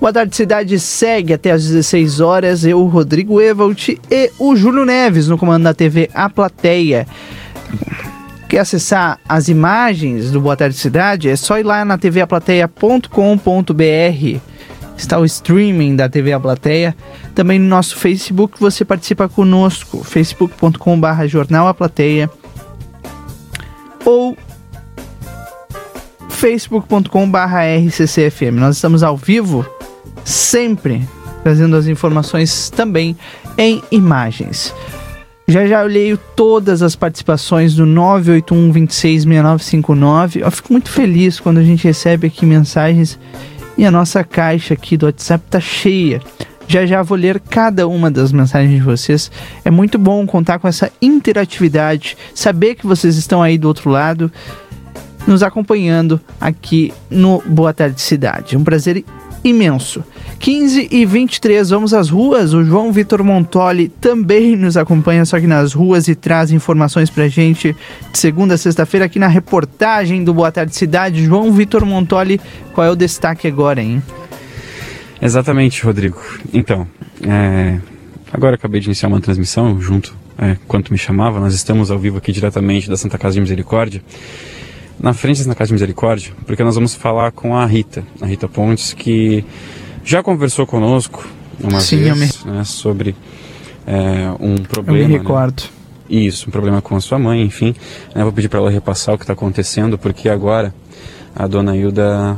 Boa Tarde Cidade segue até às 16 horas. Eu, Rodrigo Ewald e o Júlio Neves no comando da TV A Plateia. Quer acessar as imagens do Boa Tarde Cidade? É só ir lá na tvaplateia.com.br. está o streaming da TV A Plateia. Também no nosso Facebook você participa conosco, facebook.com/jornalaplateia ou facebook.com/rccfm. Nós estamos ao vivo, sempre trazendo as informações também em imagens. Já eu leio todas as participações do 981266959. Eu fico muito feliz quando a gente recebe aqui mensagens e a nossa caixa aqui do WhatsApp tá cheia. Já vou ler cada uma das mensagens de vocês. É muito bom contar com essa interatividade, saber que vocês estão aí do outro lado, nos acompanhando aqui no Boa Tarde Cidade. Um prazer imenso. 15h23, vamos às ruas. O João Vitor Montoli também nos acompanha, só que nas ruas, e traz informações pra gente de segunda a sexta-feira aqui na reportagem do Boa Tarde Cidade. João Vitor Montoli, qual é o destaque agora, hein? Exatamente, Rodrigo. Então, agora acabei de iniciar uma transmissão junto, quanto me chamava. Nós estamos ao vivo aqui diretamente da Santa Casa de Misericórdia, na frente da Casa de Misericórdia, porque nós vamos falar com a Rita Pontes, que já conversou conosco uma vez, né, sobre um problema. Eu me recordo. Né? Isso, um problema com a sua mãe, enfim. Eu vou pedir para ela repassar o que está acontecendo, porque agora a dona Hilda,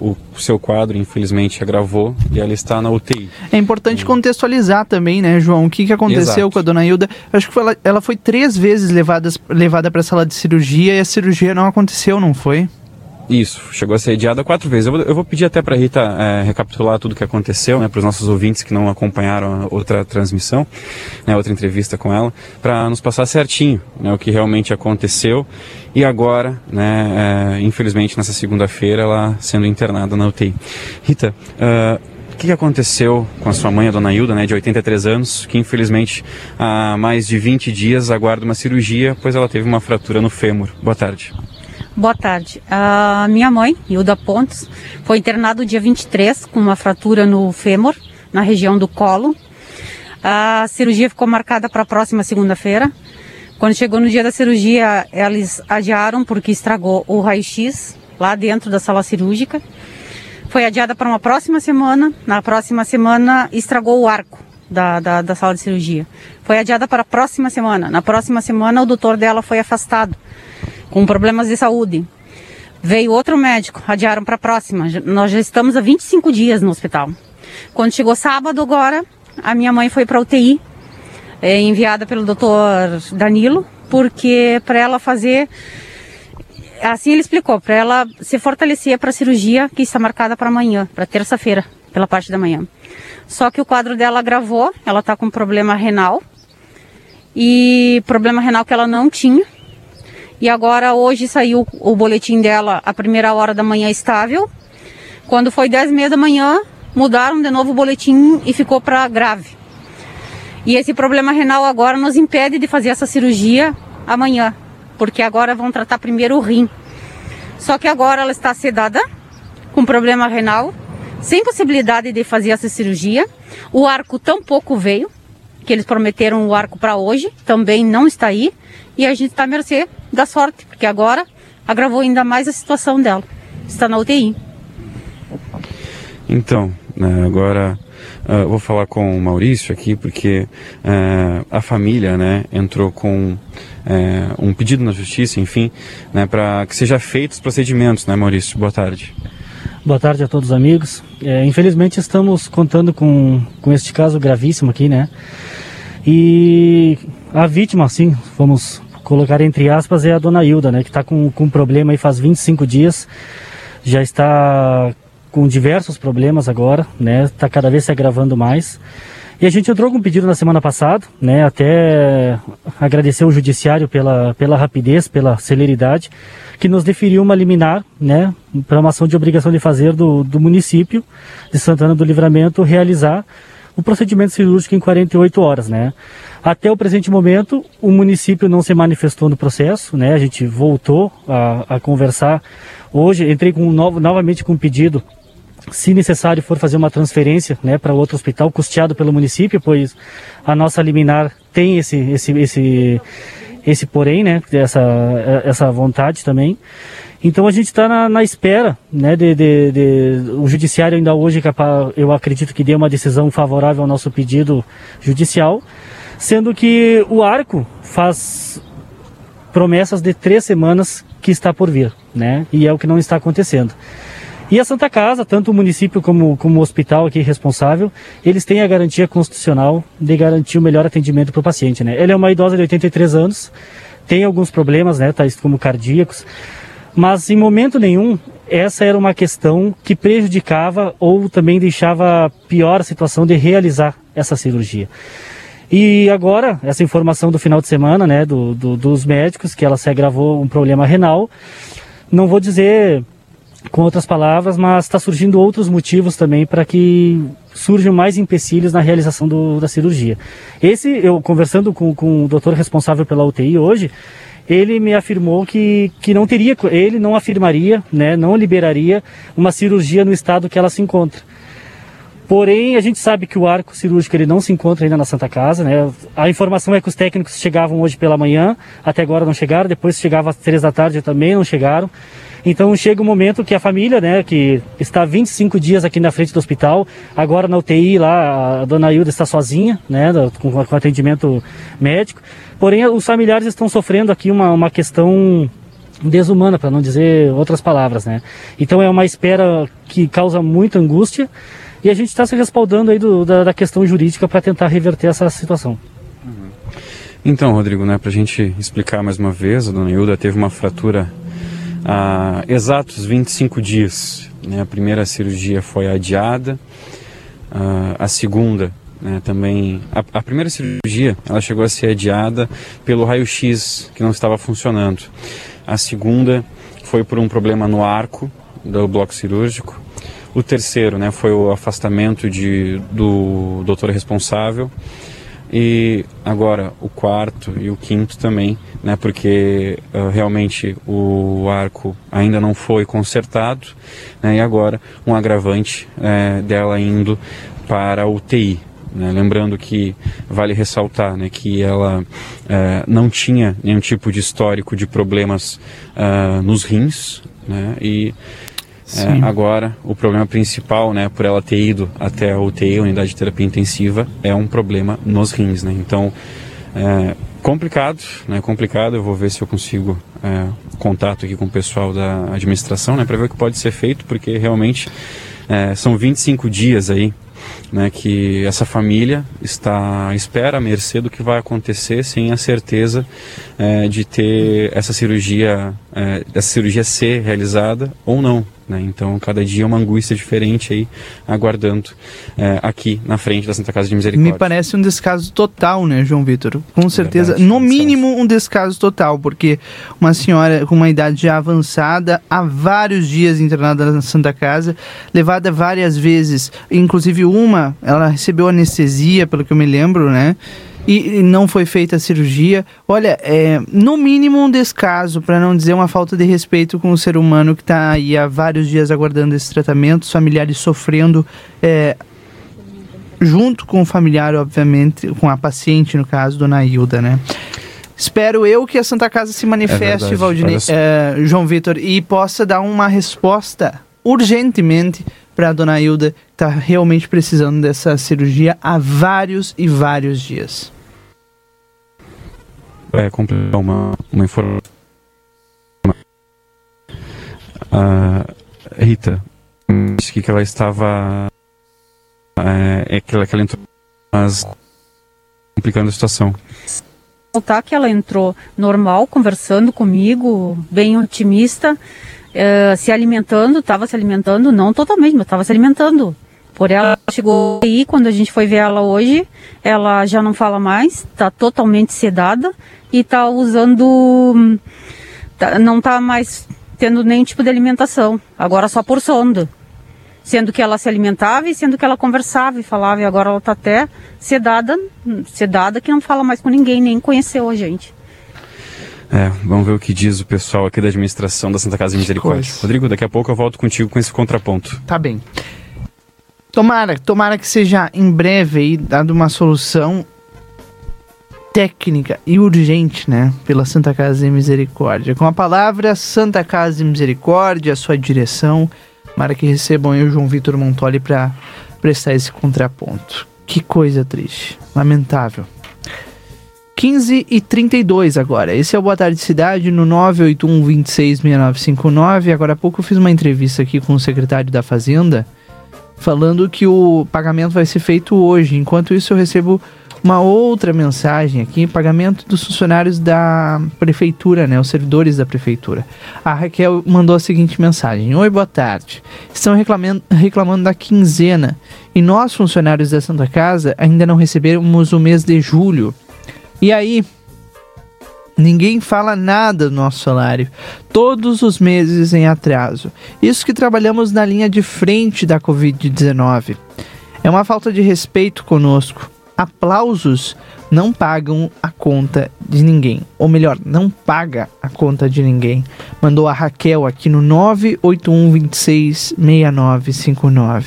o seu quadro, infelizmente, agravou e ela está na UTI. É importante contextualizar também, né, João? O que aconteceu com a dona Hilda? Acho que ela foi 3 vezes levada para a sala de cirurgia e a cirurgia não aconteceu, não foi? Isso, chegou a ser adiada 4 vezes. Eu vou pedir até para a Rita recapitular tudo o que aconteceu, né, para os nossos ouvintes que não acompanharam a outra transmissão, né, outra entrevista com ela, para nos passar certinho, né, o que realmente aconteceu. E agora, né, infelizmente, nessa segunda-feira, ela sendo internada na UTI. Rita, o que aconteceu com a sua mãe, a dona Hilda, né, de 83 anos, que infelizmente há mais de 20 dias aguarda uma cirurgia, pois ela teve uma fratura no fêmur. Boa tarde. Boa tarde. A minha mãe, Hilda Pontes, foi internada dia 23 com uma fratura no fêmur, na região do colo. A cirurgia ficou marcada para a próxima segunda-feira. Quando chegou no dia da cirurgia, eles adiaram porque estragou o raio-x lá dentro da sala cirúrgica. Foi adiada para uma próxima semana. Na próxima semana, estragou o arco da sala de cirurgia. Foi adiada para a próxima semana. Na próxima semana, o doutor dela foi afastado, com problemas de saúde. Veio outro médico, adiaram para a próxima. Nós já estamos há 25 dias no hospital. Quando chegou sábado agora, a minha mãe foi para a UTI, enviada pelo doutor Danilo, porque para ela fazer... Assim ele explicou, para ela se fortalecer para a cirurgia que está marcada para amanhã, para terça-feira, pela parte da manhã. Só que o quadro dela agravou, ela está com problema renal, e problema renal que ela não tinha. E agora, hoje, saiu o boletim dela, a primeira hora da manhã, estável. Quando foi 10h30 da manhã, mudaram de novo o boletim e ficou para grave. E esse problema renal agora nos impede de fazer essa cirurgia amanhã, porque agora vão tratar primeiro o rim. Só que agora ela está sedada, com problema renal, sem possibilidade de fazer essa cirurgia. O arco tampouco veio, que eles prometeram o arco para hoje, também não está aí. E a gente está à mercê da sorte, porque agora agravou ainda mais a situação dela. Está na UTI. Então, né, agora vou falar com o Maurício aqui, porque a família, né, entrou com um pedido na justiça, enfim, né, para que sejam feitos os procedimentos, né, Maurício? Boa tarde. Boa tarde a todos os amigos. Infelizmente estamos contando com este caso gravíssimo aqui, né? E a vítima, assim, vamos colocar entre aspas, é a dona Hilda, né? Que está com um problema aí faz 25 dias, já está com diversos problemas agora, né? Está cada vez se agravando mais. E a gente entrou com um pedido na semana passada, né? Até agradecer o judiciário pela rapidez, pela celeridade, que nos deferiu uma liminar, né, para uma ação de obrigação de fazer do município de Santana do Livramento realizar o procedimento cirúrgico em 48 horas, né? Até o presente momento, o município não se manifestou no processo, né? A gente voltou a conversar. Hoje, entrei novamente com um pedido, se necessário for fazer uma transferência, né, para outro hospital custeado pelo município, pois a nossa liminar tem esse porém, né, essa vontade também. Então a gente está na espera, né, o judiciário ainda hoje, eu acredito que dê uma decisão favorável ao nosso pedido judicial, sendo que o ARCO faz promessas de 3 semanas que está por vir, né, e é o que não está acontecendo. E a Santa Casa, tanto o município como o hospital aqui responsável, eles têm a garantia constitucional de garantir o melhor atendimento para o paciente, né? Ela é uma idosa de 83 anos, tem alguns problemas, né, tais como cardíacos, mas em momento nenhum essa era uma questão que prejudicava ou também deixava pior a situação de realizar essa cirurgia. E agora, essa informação do final de semana, né, dos médicos, que ela se agravou um problema renal, não vou dizer com outras palavras, mas está surgindo outros motivos também para que surjam mais empecilhos na realização da cirurgia. Eu conversando com o doutor responsável pela UTI hoje, ele me afirmou que não teria, ele não afirmaria, né, não liberaria uma cirurgia no estado que ela se encontra. Porém, a gente sabe que o arco cirúrgico ele não se encontra ainda na Santa Casa, né? A informação é que os técnicos chegavam hoje pela manhã, até agora não chegaram, depois chegava às 3 da tarde também não chegaram. Então chega um momento que a família, né, que está 25 dias aqui na frente do hospital, agora na UTI lá, a dona Hilda está sozinha, né, com atendimento médico. Porém, os familiares estão sofrendo aqui uma questão desumana, para não dizer outras palavras, né. Então é uma espera que causa muita angústia e a gente está se respaldando aí da questão jurídica para tentar reverter essa situação. Então, Rodrigo, né, para a gente explicar mais uma vez, a dona Hilda teve uma fratura há exatos 25 dias, né? A primeira cirurgia foi adiada, a segunda, né, também. A primeira cirurgia ela chegou a ser adiada pelo raio-x que não estava funcionando. A segunda foi por um problema no arco do bloco cirúrgico. O terceiro, né, foi o afastamento do doutor responsável. E agora o quarto e o quinto também, né, porque realmente o arco ainda não foi consertado, né, e agora um agravante dela indo para a UTI. Né, lembrando que vale ressaltar, né, que ela não tinha nenhum tipo de histórico de problemas nos rins, né, e agora, o problema principal, né, por ela ter ido até a UTI, unidade de terapia intensiva, é um problema nos rins, né? Então, complicado, né? Complicado. Eu vou ver se eu consigo contato aqui com o pessoal da administração, né, para ver o que pode ser feito, porque realmente são 25 dias aí, né, que essa família está à espera, à mercê do que vai acontecer, sem a certeza de ter essa cirurgia ser realizada ou não, né? Então, cada dia é uma angústia diferente aí, aguardando aqui na frente da Santa Casa de Misericórdia. Me parece um descaso total, né, João Vitor? Com certeza, verdade, no mínimo um descaso total, porque uma senhora com uma idade já avançada, há vários dias internada na Santa Casa, levada várias vezes, inclusive uma, ela recebeu anestesia, pelo que eu me lembro, né? E não foi feita a cirurgia. Olha, no mínimo um descaso, para não dizer uma falta de respeito com o ser humano que está aí há vários dias aguardando esse tratamento, os familiares sofrendo, junto com o familiar, obviamente, com a paciente, no caso, dona Hilda, né? Espero eu que a Santa Casa se manifeste, verdade, Valdinei, João Vitor, e possa dar uma resposta urgentemente para a dona Hilda, que está realmente precisando dessa cirurgia há vários e vários dias. Completar uma informação. A Rita disse que ela estava... que ela entrou, mas complicando a situação. Notar que ela entrou normal, conversando comigo, bem otimista, se alimentando, estava se alimentando, não totalmente, mas estava se alimentando. Por ela chegou aí, quando a gente foi ver ela hoje, ela já não fala mais, está totalmente sedada e está usando, não está mais tendo nenhum tipo de alimentação, agora só por sonda. Sendo que ela se alimentava e sendo que ela conversava e falava, e agora ela está até sedada que não fala mais com ninguém, nem conheceu a gente. Vamos ver o que diz o pessoal aqui da administração da Santa Casa de Misericórdia. Rodrigo, daqui a pouco eu volto contigo com esse contraponto. Tá bem. Tomara que seja em breve aí, dado uma solução técnica e urgente, né, pela Santa Casa de Misericórdia. Com a palavra Santa Casa de Misericórdia, sua direção, para que recebam eu, João Vitor Montoli, para prestar esse contraponto. Que coisa triste, lamentável. 15h32 agora. Esse é o Boa Tarde Cidade no 981-26-6959. Agora há pouco eu fiz uma entrevista aqui com o secretário da Fazenda falando que o pagamento vai ser feito hoje. Enquanto isso eu recebo uma outra mensagem aqui, pagamento dos funcionários da prefeitura, né, os servidores da prefeitura. A Raquel mandou a seguinte mensagem: oi, boa tarde. Estão reclamando da quinzena e nós, funcionários da Santa Casa, ainda não recebemos o mês de julho. E aí, ninguém fala nada do nosso salário, todos os meses em atraso. Isso que trabalhamos na linha de frente da Covid-19. É uma falta de respeito conosco. Aplausos não pagam a conta de ninguém. Ou melhor, não paga a conta de ninguém. Mandou a Raquel aqui no 981266959.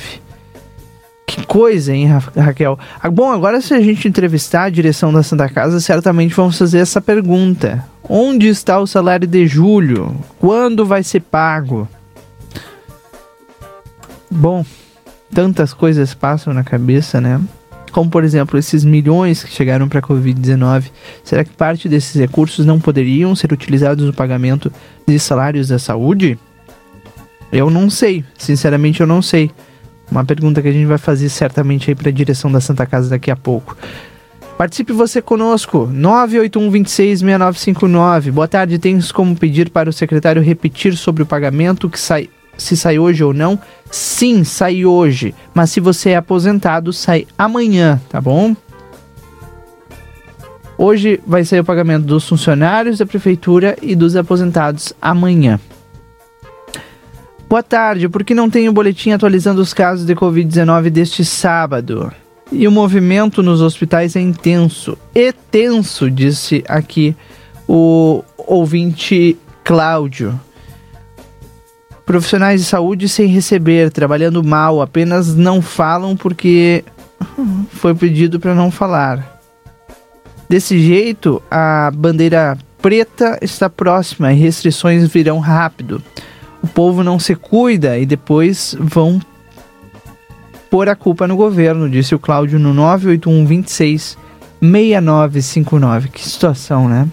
Que coisa, hein, Raquel? Bom, agora se a gente entrevistar a direção da Santa Casa, certamente vamos fazer essa pergunta. Onde está o salário de julho? Quando vai ser pago? Bom, tantas coisas passam na cabeça, né? Como, por exemplo, esses milhões que chegaram para a Covid-19. Será que parte desses recursos não poderiam ser utilizados no pagamento de salários da saúde? Eu não sei. Sinceramente, eu não sei. Uma pergunta que a gente vai fazer certamente aí para a direção da Santa Casa daqui a pouco. Participe você conosco, 981266959. Boa tarde, tens como pedir para o secretário repetir sobre o pagamento, que sai, se sai hoje ou não? Sim, sai hoje, mas se você é aposentado, sai amanhã, tá bom? Hoje vai sair o pagamento dos funcionários da prefeitura e dos aposentados amanhã. Boa tarde, por que não tem o boletim atualizando os casos de Covid-19 deste sábado? E o movimento nos hospitais é intenso. E tenso, disse aqui o ouvinte Cláudio. Profissionais de saúde sem receber, trabalhando mal, apenas não falam porque foi pedido para não falar. Desse jeito, a bandeira preta está próxima e restrições virão rápido. O povo não se cuida e depois vão pôr a culpa no governo, disse o Cláudio no 981266959. Que situação, né?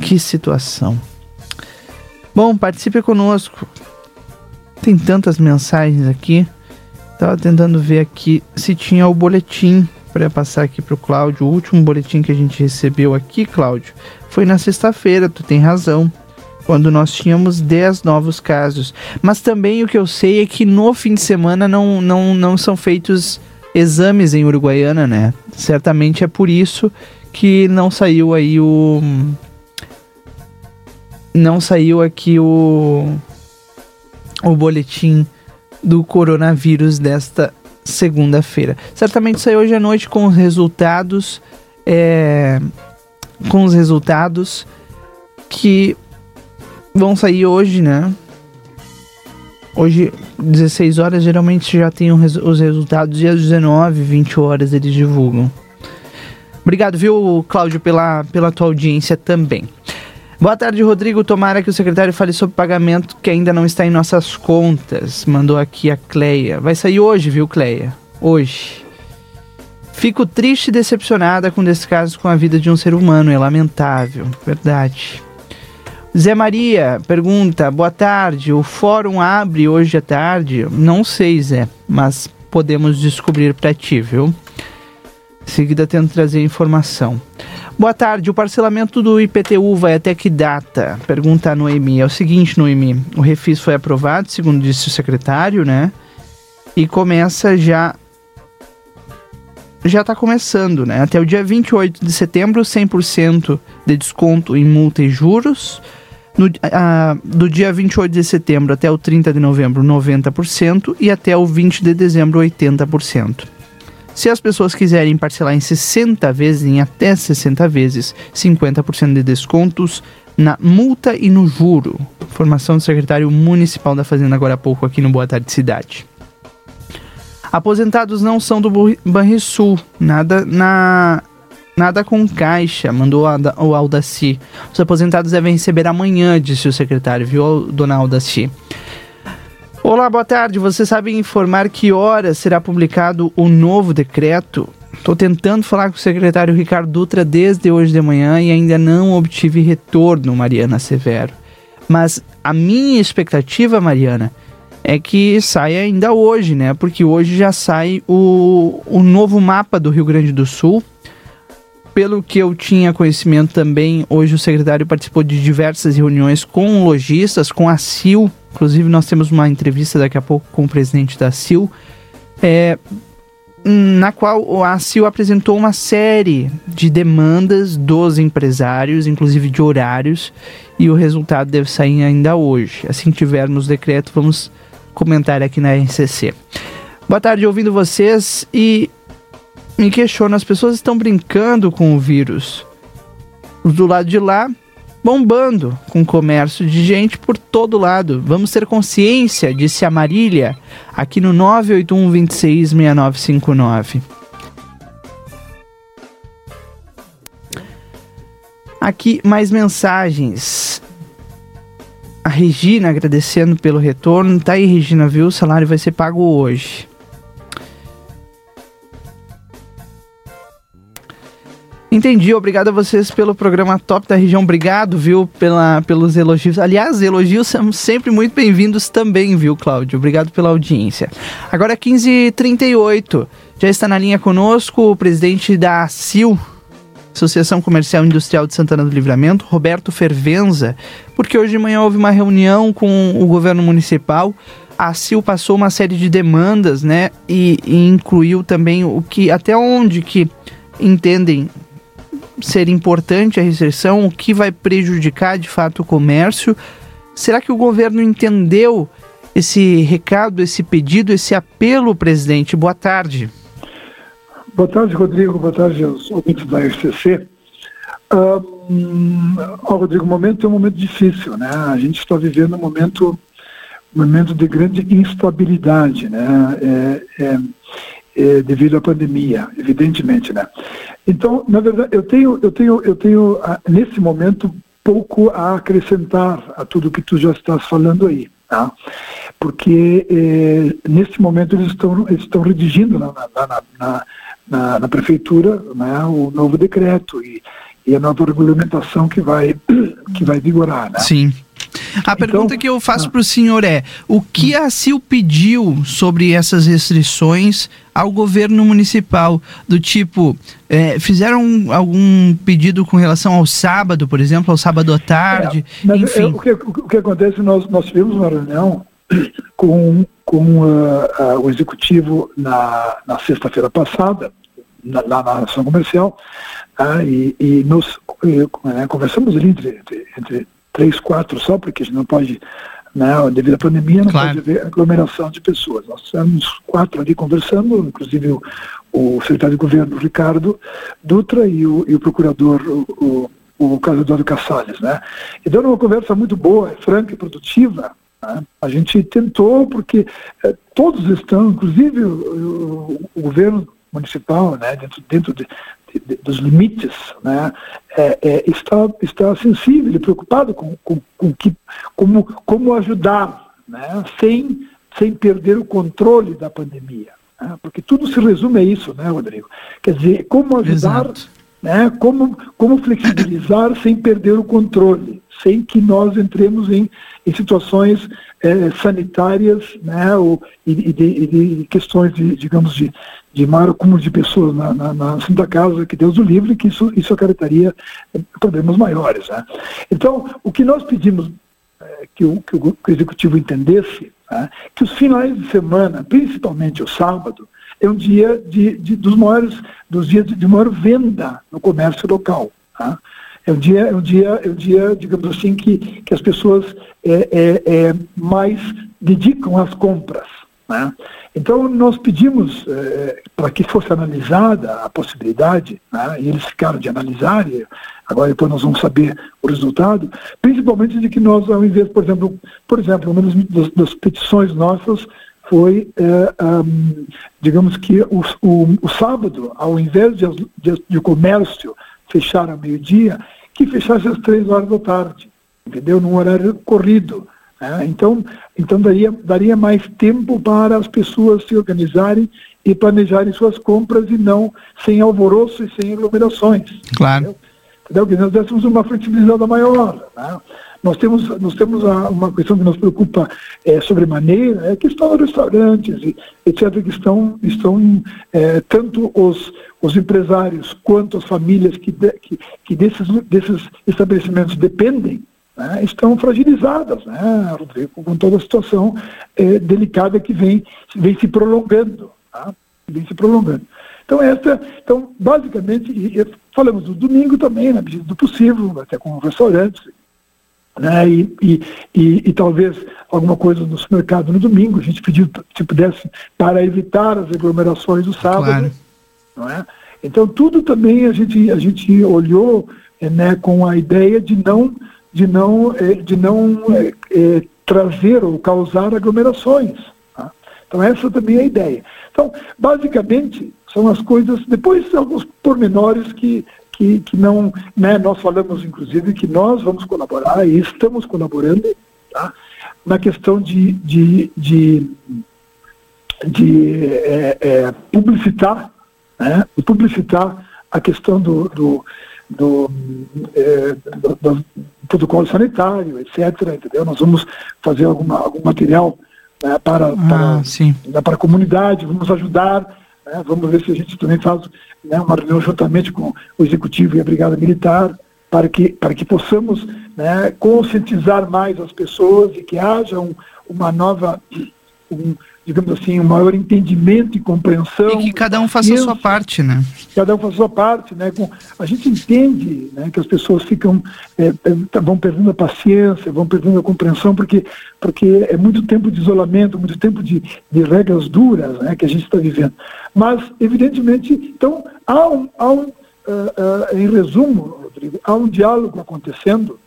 Que situação. Bom, participe conosco. Tem tantas mensagens aqui. Tava tentando ver aqui se tinha o boletim para passar aqui pro Cláudio. O último boletim que a gente recebeu aqui, Cláudio, foi na sexta-feira, tu tem razão. Quando nós tínhamos 10 novos casos. Mas também o que eu sei é que no fim de semana não são feitos exames em Uruguaiana, né? Certamente é por isso que não saiu aí o... Não saiu aqui o boletim do coronavírus desta segunda-feira. Certamente saiu hoje à noite com os resultados... Com os resultados que... vão sair hoje, né? Hoje, 16 horas, geralmente já tem os resultados e às 19, 20 horas eles divulgam. Obrigado, viu, Cláudio, pela tua audiência também. Boa tarde, Rodrigo. Tomara que o secretário fale sobre pagamento que ainda não está em nossas contas. Mandou aqui a Cleia. Vai sair hoje, viu, Cleia? Hoje. Fico triste e decepcionada com descaso com a vida de um ser humano. É lamentável. Verdade. Zé Maria pergunta, boa tarde, o fórum abre hoje à tarde? Não sei, Zé, mas podemos descobrir para ti, viu? Em seguida tento trazer informação. Boa tarde, o parcelamento do IPTU vai até que data? Pergunta a Noemi. É o seguinte, Noemi, o refis foi aprovado, segundo disse o secretário, né? E começa já está começando, né? Até o dia 28 de setembro, 100% de desconto em multa e juros. Do dia 28 de setembro até o 30 de novembro, 90%, e até o 20 de dezembro, 80%. Se as pessoas quiserem parcelar em 60 vezes, em até 60 vezes, 50% de descontos na multa e no juro. Informação do secretário municipal da Fazenda agora há pouco aqui no Boa Tarde Cidade. Aposentados não são do Banrisul, nada na Nada com caixa, mandou o Aldaci. Os aposentados devem receber amanhã, disse o secretário, viu, dona Aldaci? Olá, boa tarde. Você sabe informar que horas será publicado o novo decreto? Estou tentando falar com o secretário Ricardo Dutra desde hoje de manhã e ainda não obtive retorno, Mariana Severo. Mas a minha expectativa, Mariana, é que saia ainda hoje, né? Porque hoje já sai o novo mapa do Rio Grande do Sul. Pelo que eu tinha conhecimento também, hoje o secretário participou de diversas reuniões com lojistas, com a CIL. Inclusive, nós temos uma entrevista daqui a pouco com o presidente da CIL, na qual a CIL apresentou uma série de demandas dos empresários, inclusive de horários, e o resultado deve sair ainda hoje. Assim que tivermos decreto, vamos comentar aqui na RCC. Boa tarde, ouvindo vocês e... me questiono, as pessoas estão brincando com o vírus. Os do lado de lá, bombando com comércio de gente por todo lado. Vamos ter consciência, disse a Marília, aqui no 981266959. Aqui, mais mensagens. A Regina agradecendo pelo retorno. Tá aí, Regina, viu? O salário vai ser pago hoje. Entendi, obrigado a vocês pelo programa Top da Região, obrigado, viu, pelos elogios. Aliás, elogios são sempre muito bem-vindos também, viu, Cláudio? Obrigado pela audiência. Agora 15h38, já está na linha conosco o presidente da CIL, Associação Comercial e Industrial de Santana do Livramento, Roberto Fervenza, porque hoje de manhã houve uma reunião com o governo municipal. A CIL passou uma série de demandas, né, e incluiu também o que, até onde que entendem ser importante a restrição, o que vai prejudicar de fato o comércio. Será que o governo entendeu esse recado, esse pedido, esse apelo, presidente? Boa tarde. Boa tarde, Rodrigo. Boa tarde aos ouvintes da RCC. Rodrigo, o momento é um momento difícil, né? A gente está vivendo um momento de grande instabilidade, né? Devido à pandemia, evidentemente, né? Então, na verdade, eu tenho nesse momento pouco a acrescentar a tudo que tu já estás falando aí, tá? Porque nesse momento eles estão redigindo na prefeitura, né, o novo decreto e a nova regulamentação que vai vigorar, né? Sim. A pergunta então, que eu faço para o senhor é: o que a CIL pediu sobre essas restrições ao governo municipal? Do tipo, fizeram algum pedido com relação ao sábado, por exemplo, ao sábado à tarde? Enfim. O que acontece, nós tivemos uma reunião com o executivo na sexta-feira passada, lá na Ação Comercial, e nós conversamos ali entre 3, 4 só, porque a gente não pode, né, devido à pandemia, não claro. Pode haver aglomeração de pessoas. Nós estamos 4 ali conversando, inclusive o secretário de governo, Ricardo Dutra, e o procurador, o caso Eduardo Cassalles, né? Então era uma conversa muito boa, franca e produtiva, né? A gente tentou, porque todos estão, inclusive o governo municipal, né, dentro dos limites, né, está sensível e preocupado com como ajudar, né, sem perder o controle da pandemia, né, porque tudo se resume a isso, né, Rodrigo? Quer dizer, como ajudar, né, como flexibilizar sem perder o controle, sem que nós entremos em situações sanitárias, né, e de questões, de maior acúmulo de pessoas na Santa Casa, que Deus o livre, que isso acarretaria problemas maiores, né? Então, o que nós pedimos que o Executivo entendesse, né, que os finais de semana, principalmente o sábado, é um dia dos dias de maior venda no comércio local, né? É um dia, digamos assim, que as pessoas mais dedicam às compras, né? Então, nós pedimos para que fosse analisada a possibilidade, né, e eles ficaram de analisar, e agora depois nós vamos saber o resultado, principalmente de que nós, ao invés, por exemplo, uma das petições nossas foi, digamos que o sábado, ao invés de o comércio fechar ao meio-dia, que fechasse às 3 horas da tarde, entendeu? Num horário corrido. Né? Então daria mais tempo para as pessoas se organizarem e planejarem suas compras, e não sem alvoroço e sem aglomerações. Claro. Entendeu? Nós temos uma flexibilidade maior, né? Nós temos uma questão que nos preocupa sobremaneira, que estão nos restaurantes, etc., que estão tanto os empresários quanto as famílias que desses estabelecimentos dependem, né, estão fragilizadas, né, Rodrigo, com toda a situação delicada que vem se prolongando. Tá? Então, basicamente, falamos do domingo também, na medida do possível, até com restaurantes, né, e talvez alguma coisa no supermercado no domingo, a gente pediu se pudesse, para evitar as aglomerações do sábado. Claro. Não é? Então tudo também a gente olhou, né, com a ideia de não trazer ou causar aglomerações. Tá? Então essa também é a ideia. Então basicamente são as coisas, depois alguns pormenores que não, né, nós falamos inclusive que nós vamos colaborar e estamos colaborando, tá, na questão de publicitar, né, publicitar a questão do protocolo sanitário, etc., entendeu? Nós vamos fazer algum material, né, para a comunidade, vamos ajudar. É, vamos ver se a gente também faz, né, uma reunião juntamente com o Executivo e a Brigada Militar, para que possamos, né, conscientizar mais as pessoas e que haja digamos assim, um maior entendimento e compreensão. E que cada um faça a sua parte, né? A gente entende, né, que as pessoas ficam, vão perdendo a paciência, vão perdendo a compreensão, porque é muito tempo de isolamento, muito tempo de regras duras, né, que a gente está vivendo. Mas, evidentemente, então, em resumo, Rodrigo, há um diálogo acontecendo,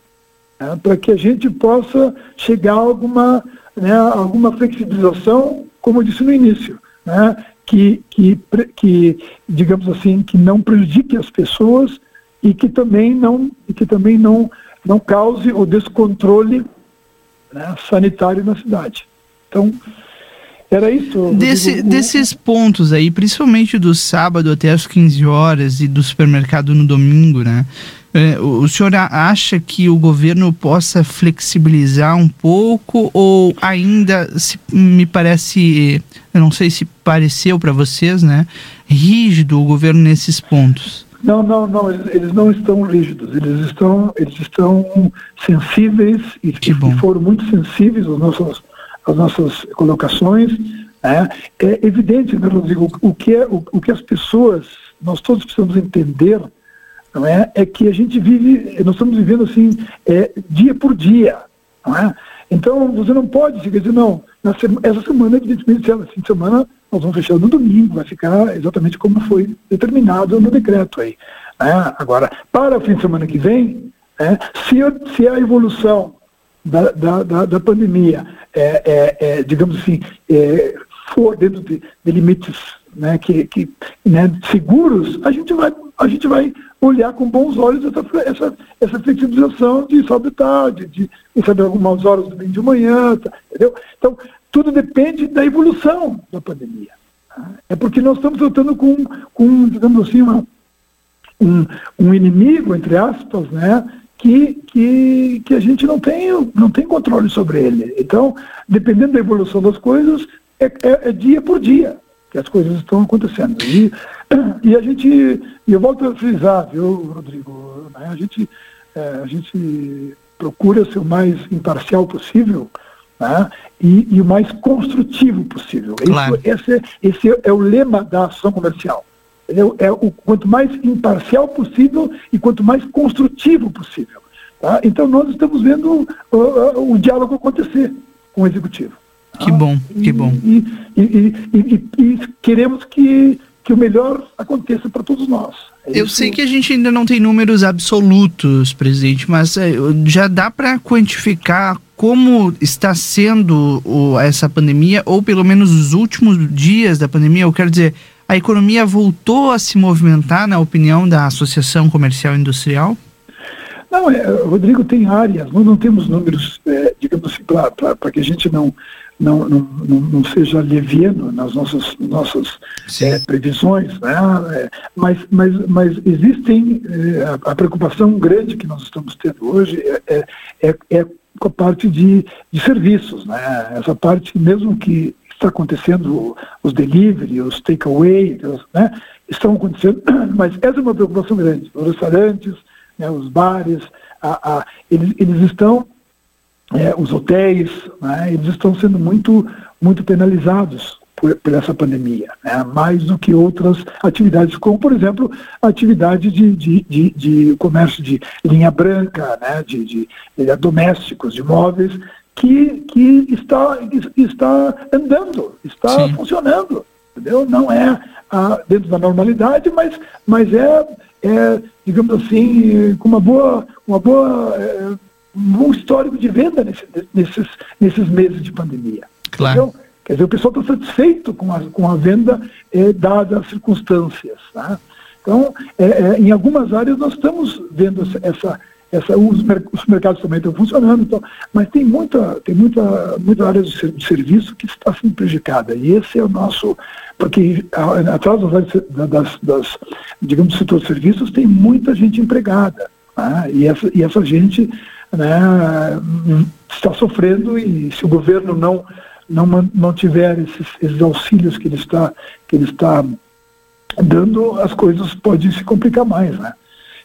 né, para que a gente possa chegar a alguma flexibilização, como eu disse no início, né, que digamos assim, que não prejudique as pessoas e que também não cause o descontrole, né, sanitário na cidade. Então, era isso. Desses pontos aí, principalmente do sábado até as 15 horas e do supermercado no domingo, né? O senhor acha que o governo possa flexibilizar um pouco, ou ainda, eu não sei se pareceu para vocês, né, rígido o governo nesses pontos? Não, eles não estão rígidos, eles estão sensíveis e foram muito sensíveis às nossas colocações. Né? É evidente, né, Rodrigo, o que as pessoas, nós todos precisamos entender, não é? É que a gente nós estamos vivendo assim, dia por dia, não é? Então você não pode dizer, não, essa semana, evidentemente, se ela fim de semana, nós vamos fechar no domingo, vai ficar exatamente como foi determinado no decreto aí, né? Agora, para o fim de semana que vem, né, se a evolução da pandemia, digamos assim, for dentro de limites, né, né, seguros, a gente vai olhar com bons olhos essa flexibilização de sábado à tarde, de algumas horas do domingo de manhã, tá, entendeu? Então, tudo depende da evolução da pandemia. Tá? É porque nós estamos tratando com digamos assim, um inimigo, entre aspas, né, que a gente não tem controle sobre ele. Então, dependendo da evolução das coisas, é dia por dia que as coisas estão acontecendo. E a gente, eu volto a frisar, viu, Rodrigo, né? A gente procura ser o mais imparcial possível, né? E o mais construtivo possível. Claro. Esse é o lema da ação comercial. É o quanto mais imparcial possível e quanto mais construtivo possível. Tá? Então nós estamos vendo o diálogo acontecer com o Executivo. Que bom, que bom. E queremos que o melhor aconteça para todos nós. Eu sei que a gente ainda não tem números absolutos, presidente, mas já dá para quantificar como está sendo essa pandemia, ou pelo menos os últimos dias da pandemia? Eu quero dizer, a economia voltou a se movimentar, na opinião da Associação Comercial e Industrial? Não, Rodrigo, tem áreas, nós não temos números, digamos assim, para que a gente não seja leviano nas nossas previsões, né? Mas existem, a preocupação grande que nós estamos tendo hoje é com a parte de serviços, né? Essa parte mesmo que está acontecendo, os delivery, os takeaway, né? Estão acontecendo, mas essa é uma preocupação grande, os restaurantes, né, os bares, eles estão, os hotéis, né, eles estão sendo muito penalizados por essa pandemia, né, mais do que outras atividades, como, por exemplo, a atividade de comércio de linha branca, né, de domésticos, de móveis, que está andando, está Sim. funcionando, entendeu? Não é dentro da normalidade, mas é, digamos assim, com um bom histórico de venda nesses meses de pandemia. Claro. Então, quer dizer, o pessoal está satisfeito com a venda, dadas as circunstâncias. Tá? Então, em algumas áreas nós estamos vendo os mercados também estão funcionando, então, mas tem muita área de serviço que está sendo prejudicada, e esse é o nosso, porque atrás das digamos, do setor de serviços tem muita gente empregada, né? E essa gente, né, está sofrendo, e se o governo não tiver esses auxílios que ele está dando, as coisas podem se complicar mais, né?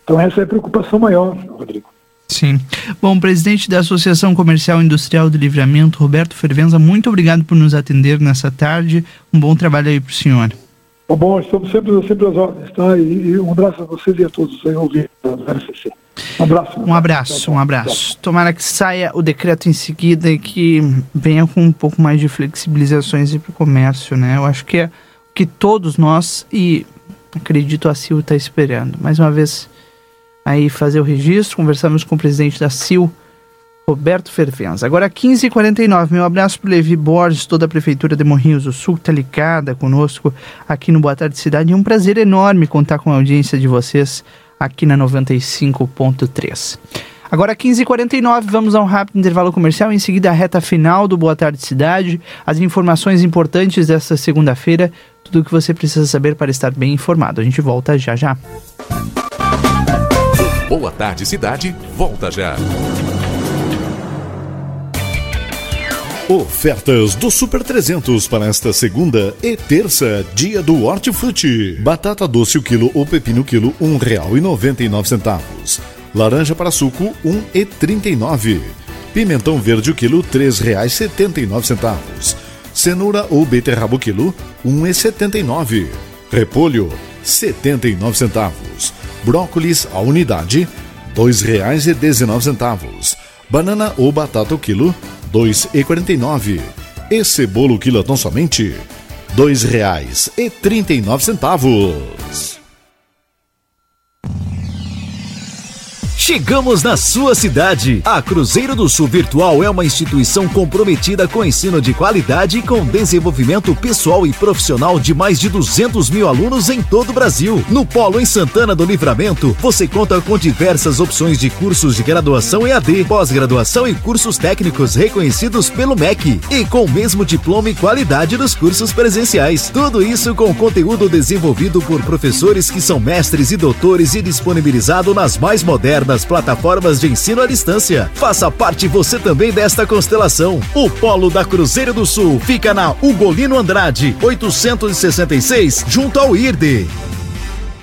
Então essa é a preocupação maior, Rodrigo. Sim. Bom, presidente da Associação Comercial e Industrial do Livramento, Roberto Fervenza, muito obrigado por nos atender nessa tarde. Um bom trabalho aí para o senhor. Bom, estamos sempre às ordens, tá? E um abraço a vocês e a todos aí ouvintes da CFC. Um abraço. Tomara que saia o decreto em seguida e que venha com um pouco mais de flexibilizações para o comércio, né? Eu acho que é o que todos nós, e acredito, a CIL está esperando. Mais uma vez, aí fazer o registro, conversamos com o presidente da CIL, Roberto Fervenza. Agora 15h49, meu abraço para o Levi Borges, toda a Prefeitura de Morrinhos do Sul, que está ligada conosco aqui no Boa Tarde Cidade. É um prazer enorme contar com a audiência de vocês aqui na 95.3. Agora 15h49, vamos a um rápido intervalo comercial, em seguida a reta final do Boa Tarde Cidade, as informações importantes desta segunda-feira, tudo o que você precisa saber para estar bem informado. A gente volta já já. Boa Tarde Cidade, volta já. Ofertas do Super 300 para esta segunda e terça, dia do hortifruti. Batata doce o quilo ou pepino o quilo, R$1,99. Laranja para suco, R$1,39. Pimentão verde o quilo, R$3,79. Cenoura ou beterraba o quilo, R$1,79. Repolho, R$0,79. Brócolis a unidade, R$2,19. Banana ou batata o quilo, R$2,49. E cebola o quilo tão somente, R$2,39. Chegamos na sua cidade. A Cruzeiro do Sul Virtual é uma instituição comprometida com ensino de qualidade e com desenvolvimento pessoal e profissional de mais de 200.000 alunos em todo o Brasil. No Polo em Santana do Livramento, você conta com diversas opções de cursos de graduação EAD, pós-graduação e cursos técnicos reconhecidos pelo MEC, e com o mesmo diploma e qualidade dos cursos presenciais. Tudo isso com conteúdo desenvolvido por professores que são mestres e doutores e disponibilizado nas mais modernas plataformas de ensino à distância. Faça parte você também desta constelação. O Polo da Cruzeiro do Sul fica na Ugolino Andrade, 866, junto ao IRD.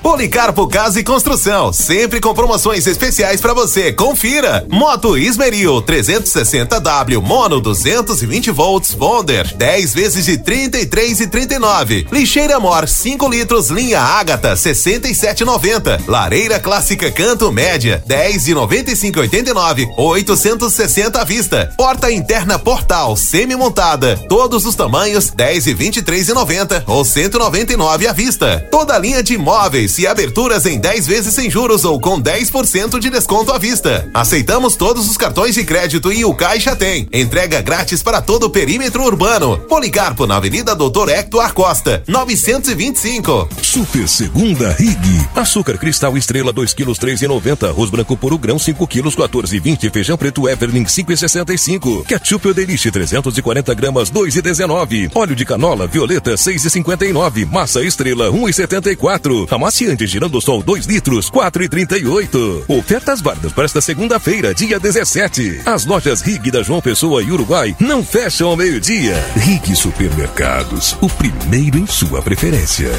Policarpo Casa e Construção, sempre com promoções especiais para você. Confira: moto Esmeril 360W mono 220 volts Bonder 10 vezes de R$33,39. Lixeira Mor 5 litros linha Ágata 67,90. Lareira clássica canto média 10 de R$95,89, 860 à vista. Porta interna Portal semi-montada, todos os tamanhos 10 de R$23,90 ou R$199 à vista. Toda linha de móveis móveis e aberturas em 10 vezes sem juros ou com 10% de desconto à vista. Aceitamos todos os cartões de crédito e o Caixa tem. Entrega grátis para todo o perímetro urbano. Policarpo, na Avenida Doutor Hector Acosta, 925. Super Segunda Rig. Açúcar cristal estrela 2 kg 3,90. Arroz branco puro grão 5 kg 14,20. Feijão preto Everling 5,65. Ketchup ou Delice 340 gramas 2,19. Óleo de canola violeta 6,59. Massa estrela 1,74. Amaciante girando sol 2 litros 4,38. Ofertas válidas para esta segunda-feira, dia 17. As lojas Rig da João Pessoa e Uruguai não fecham ao meio-dia. Rig Supermercados, o primeiro em sua preferência.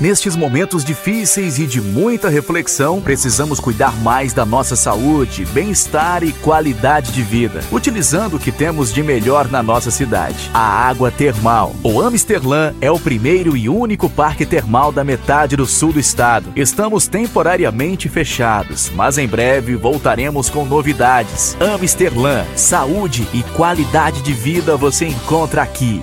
Nestes momentos difíceis e de muita reflexão, precisamos cuidar mais da nossa saúde, bem-estar e qualidade de vida, utilizando o que temos de melhor na nossa cidade. A água termal. O Amsterdan é o primeiro e único parque termal da metade do sul do estado. Estamos temporariamente fechados, mas em breve voltaremos com novidades. Amsterdan, saúde e qualidade de vida você encontra aqui.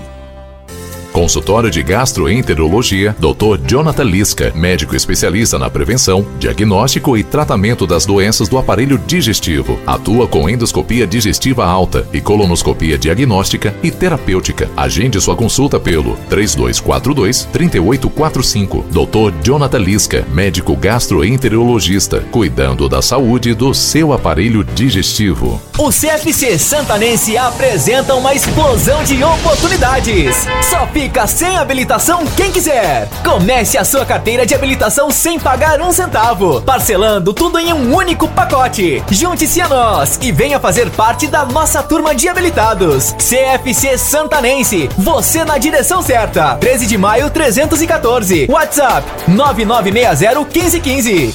Consultório de Gastroenterologia, Dr. Jonathan Lisca, médico especialista na prevenção, diagnóstico e tratamento das doenças do aparelho digestivo. Atua com endoscopia digestiva alta e colonoscopia diagnóstica e terapêutica. Agende sua consulta pelo 3242-3845. Dr. Jonathan Lisca, médico gastroenterologista, cuidando da saúde do seu aparelho digestivo. O CFC Santanense apresenta uma explosão de oportunidades. Só fica sem habilitação quem quiser. Comece a sua carteira de habilitação sem pagar um centavo, parcelando tudo em um único pacote. Junte-se a nós e venha fazer parte da nossa turma de habilitados. CFC Santanense, você na direção certa. 13 de maio, 314. WhatsApp 99601515.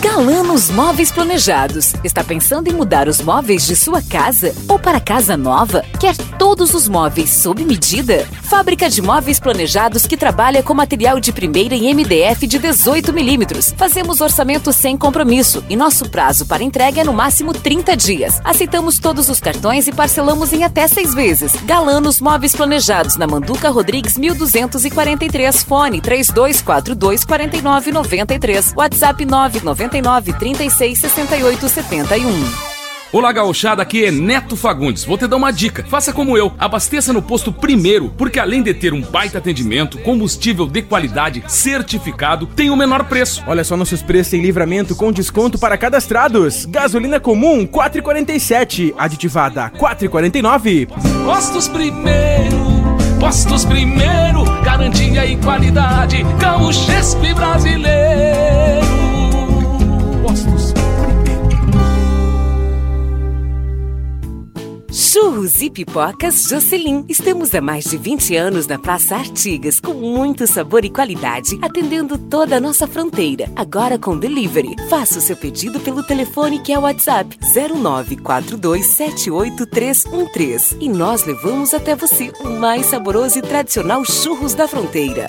Galanos Móveis Planejados. Está pensando em mudar os móveis de sua casa ou para casa nova? Quer todos os móveis sob medida? Fábrica de móveis planejados que trabalha com material de primeira em MDF de 18 mm. Fazemos orçamento sem compromisso e nosso prazo para entrega é no máximo 30 dias. Aceitamos todos os cartões e parcelamos em até 6 vezes. Galanos Móveis Planejados, na Manduca Rodrigues 1243, fone 3242-4993, WhatsApp 999-3668-71. Olá, gauchada, aqui é Neto Fagundes. Vou te dar uma dica. Faça como eu, abasteça no Posto Primeiro, porque além de ter um baita atendimento, combustível de qualidade, certificado, tem o menor preço. Olha só nossos preços em livramento com desconto para cadastrados. Gasolina comum, 4,47. Aditivada, 4,49. Postos Primeiro. Postos Primeiro. Garantia e qualidade. Gaúchesco e brasileiro. Postos. Churros e pipocas Jocelyn. Estamos há mais de 20 anos na Praça Artigas, com muito sabor e qualidade, atendendo toda a nossa fronteira. Agora com delivery. Faça o seu pedido pelo telefone que é o WhatsApp 0942781313 e nós levamos até você o mais saboroso e tradicional churros da fronteira.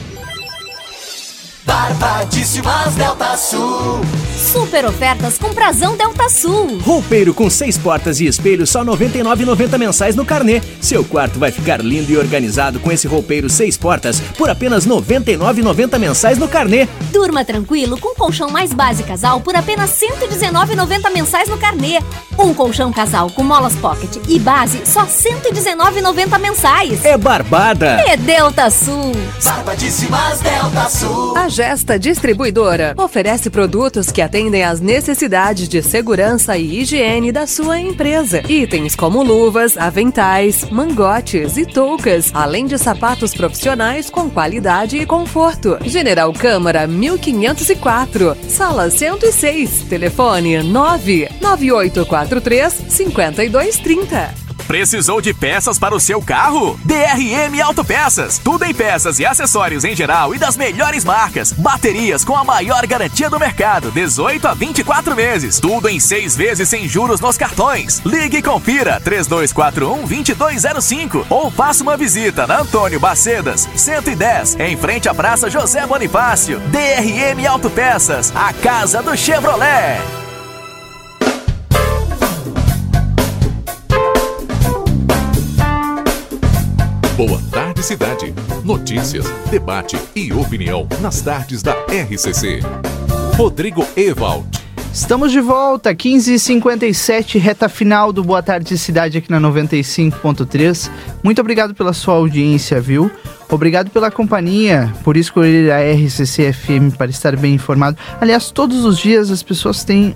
Barbadíssimas Delta Sul. Super ofertas com Prazão Delta Sul. Roupeiro com 6 portas e espelho, só R$ 99,90 mensais no carnê. Seu quarto vai ficar lindo e organizado com esse roupeiro 6 portas por apenas R$ 99,90 mensais no carnê. Durma tranquilo com colchão mais base casal por apenas R$ 119,90 mensais no carnê. Um colchão casal com molas pocket e base, só R$ 119,90 mensais. É Barbada. É Delta Sul. Barbadíssimas Delta Sul. A Gesta Distribuidora oferece produtos que atendem às necessidades de segurança e higiene da sua empresa. Itens como luvas, aventais, mangotes e toucas, além de sapatos profissionais com qualidade e conforto. General Câmara 1504, sala 106, telefone 99843-5230. Precisou de peças para o seu carro? DRM Autopeças. Tudo em peças e acessórios em geral e das melhores marcas. Baterias com a maior garantia do mercado, 18 a 24 meses. Tudo em 6 vezes sem juros nos cartões. Ligue e confira 3241-2205 ou faça uma visita na Antônio Bacedas, 110, em frente à Praça José Bonifácio. DRM Autopeças, a casa do Chevrolet. Boa tarde, cidade. Notícias, debate e opinião nas tardes da RCC. Rodrigo Ewald. Estamos de volta, 15h57, reta final do Boa Tarde Cidade aqui na 95.3. Muito obrigado pela sua audiência, viu? Obrigado pela companhia, por escolher a RCC FM para estar bem informado. Aliás, todos os dias as pessoas têm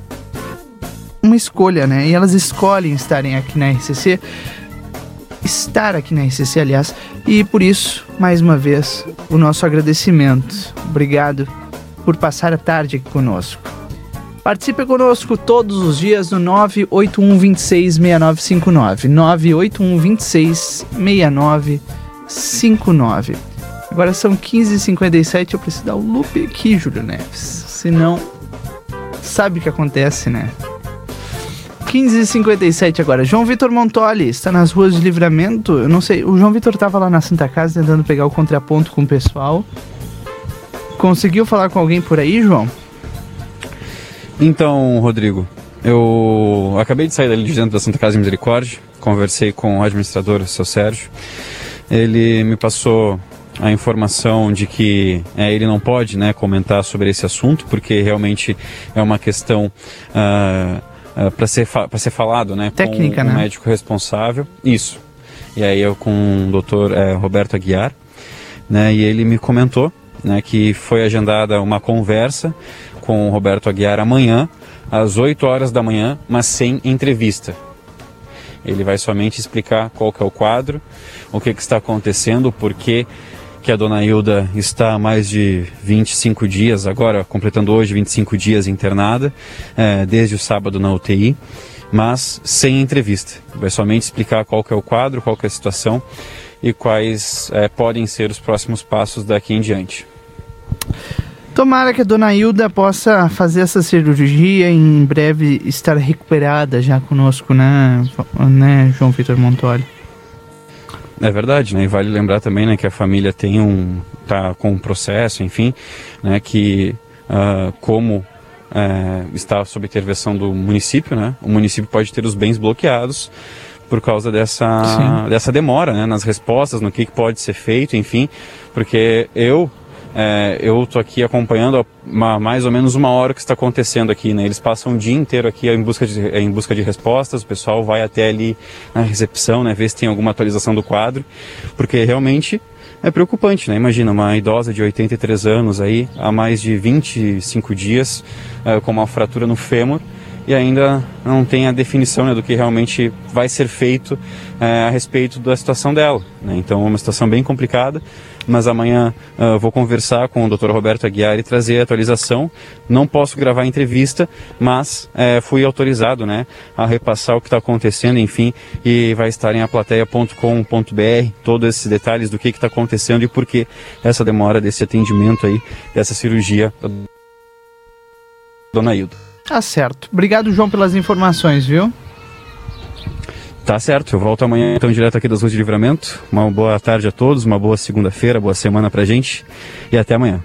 uma escolha, né? E elas escolhem estarem aqui na RCC. Estar aqui na RCC, aliás, e por isso, mais uma vez, o nosso agradecimento. Obrigado por passar a tarde aqui conosco. Participe conosco todos os dias no 981266959, 981266959. Agora são 15h57, eu preciso dar o loop aqui, Júlio Neves, senão sabe o que acontece, né? 15h57 agora. João Vitor Montoli está nas ruas de Livramento. Eu não sei, o João Vitor estava lá na Santa Casa tentando pegar o contraponto com o pessoal. Conseguiu falar com alguém por aí, João? Então, Rodrigo, eu acabei de sair dali de dentro da Santa Casa de Misericórdia. Conversei com o administrador, o seu Sérgio. Ele me passou a informação de que ele não pode, né, comentar sobre esse assunto, porque realmente é uma questão... para ser falado, né? Técnica, com o médico responsável. Isso. E aí eu com o doutor Roberto Aguiar, né? E ele me comentou, né, que foi agendada uma conversa com o Roberto Aguiar amanhã, às 8 horas da manhã, mas sem entrevista. Ele vai somente explicar qual que é o quadro, o que está acontecendo, o porquê que a dona Hilda está há mais de 25 dias, agora completando hoje 25 dias internada, desde o sábado na UTI, mas sem entrevista. Vai somente explicar qual que é o quadro, qual que é a situação e quais podem ser os próximos passos daqui em diante. Tomara que a dona Hilda possa fazer essa cirurgia e em breve estar recuperada já conosco, né João Vitor Montoli? É verdade, né? E vale lembrar também, né, que a família tem tá com um processo, enfim, né, que está sob intervenção do município, né? O município pode ter os bens bloqueados por causa dessa demora, né, nas respostas, no que pode ser feito, enfim, porque eu tô aqui acompanhando mais ou menos uma hora o que está acontecendo aqui, né? Eles passam o dia inteiro aqui em busca de respostas, o pessoal vai até ali na recepção, né? Ver se tem alguma atualização do quadro, porque realmente é preocupante, né? Imagina, uma idosa de 83 anos aí, há mais de 25 dias, com uma fratura no fêmur, e ainda não tem a definição, né, do que realmente vai ser feito a respeito da situação dela, né? Então é uma situação bem complicada, mas amanhã vou conversar com o Dr. Roberto Aguiar e trazer a atualização. Não posso gravar a entrevista, mas fui autorizado, né, a repassar o que está acontecendo, enfim, e vai estar em aplateia.com.br todos esses detalhes do que está acontecendo e por que essa demora desse atendimento aí, dessa cirurgia da dona Hilda. Tá certo. Obrigado, João, pelas informações, viu? Tá certo. Eu volto amanhã, então, direto aqui das ruas de Livramento. Uma boa tarde a todos, uma boa segunda-feira, boa semana pra gente e até amanhã.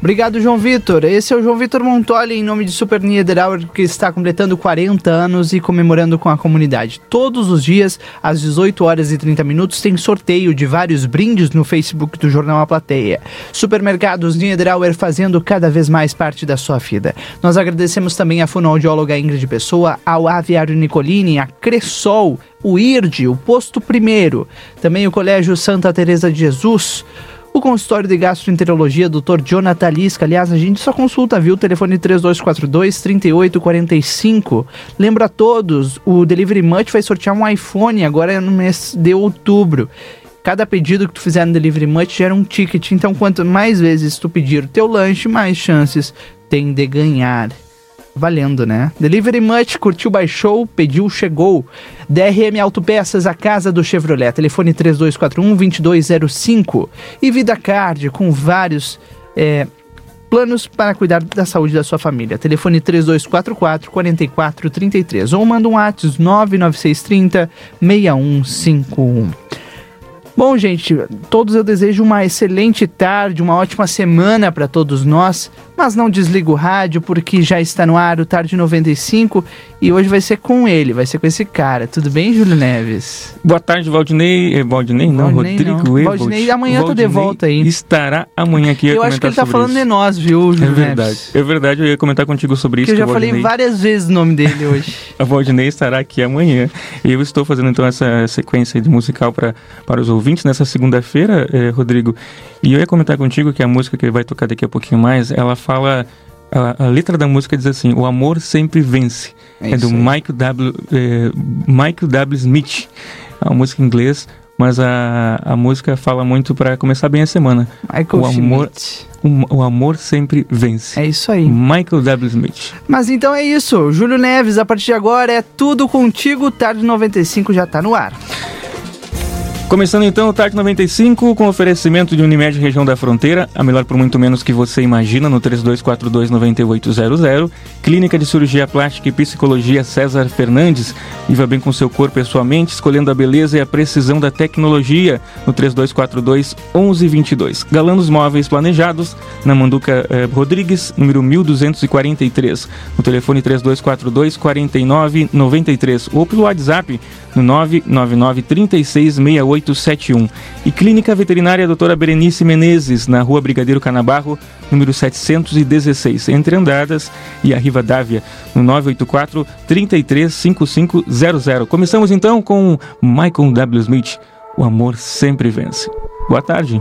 Obrigado, João Vitor. Esse é o João Vitor Montoli, em nome de Super Niederauer, que está completando 40 anos e comemorando com a comunidade. Todos os dias, às 18 horas e 30 minutos, tem sorteio de vários brindes no Facebook do Jornal A Plateia. Supermercados Niederauer, fazendo cada vez mais parte da sua vida. Nós agradecemos também à fonoaudióloga Ingrid Pessoa, ao Aviário Nicolini, à Cresol, o IRD, o Posto Primeiro, também o Colégio Santa Teresa de Jesus, o consultório de gastroenterologia, Dr. Jonathan Lisca. Aliás, a gente só consulta, viu? Telefone 3242-3845. Lembro a todos, o Delivery Match vai sortear um iPhone agora no mês de outubro. Cada pedido que tu fizer no Delivery Match gera um ticket. Então, quanto mais vezes tu pedir o teu lanche, mais chances tem de ganhar. valendo, né? Delivery Match, curtiu, baixou, pediu, chegou. DRM Autopeças, a casa do Chevrolet, telefone 3241-2205. E VidaCard, com vários planos para cuidar da saúde da sua família, telefone 3244-4433. Ou manda um WhatsApp 99630-6151. Bom, gente, todos eu desejo uma excelente tarde, uma ótima semana para todos nós, mas não desliga o rádio porque já está no ar o Tarde 95 e hoje vai ser com ele, vai ser com esse cara. Tudo bem, Júlio Neves? Boa tarde, Valdinei. Rodrigo Ebert. Valdinei amanhã tá de volta aí. Estará amanhã aqui. Eu acho que ele tá falando isso de nós, viu, Júlio Neves? É verdade, eu ia comentar contigo sobre isso. Porque eu já falei várias vezes o nome dele hoje. A Valdinei estará aqui amanhã. E eu estou fazendo então essa sequência de musical para os ouvintes nessa segunda-feira, Rodrigo, e eu ia comentar contigo que a música que vai tocar daqui a pouquinho mais, ela fala, a letra da música diz assim: o amor sempre vence. É do Michael W. Smith, é uma música em inglês, mas a música fala muito para começar bem a semana. O amor sempre vence. É isso aí. Michael W. Smith. Mas então é isso, Júlio Neves, a partir de agora é tudo contigo, Tarde 95 já tá no ar. Começando então o Tarde 95 com oferecimento de Unimed Região da Fronteira, a melhor por muito menos que você imagina, no 3242-9800, Clínica de Cirurgia Plástica e Psicologia César Fernandes, viva bem com seu corpo e sua mente, escolhendo a beleza e a precisão da tecnologia, no 3242-1122. Galanos Móveis Planejados, na Manduca Rodrigues, número 1243, no telefone 3242-4993, ou pelo WhatsApp no 9993668. E Clínica Veterinária Doutora Berenice Menezes, na Rua Brigadeiro Canabarro, número 716, entre Andradas e a Rivadavia, no 984-335500. Começamos então com Michael W. Smith, o amor sempre vence. Boa tarde.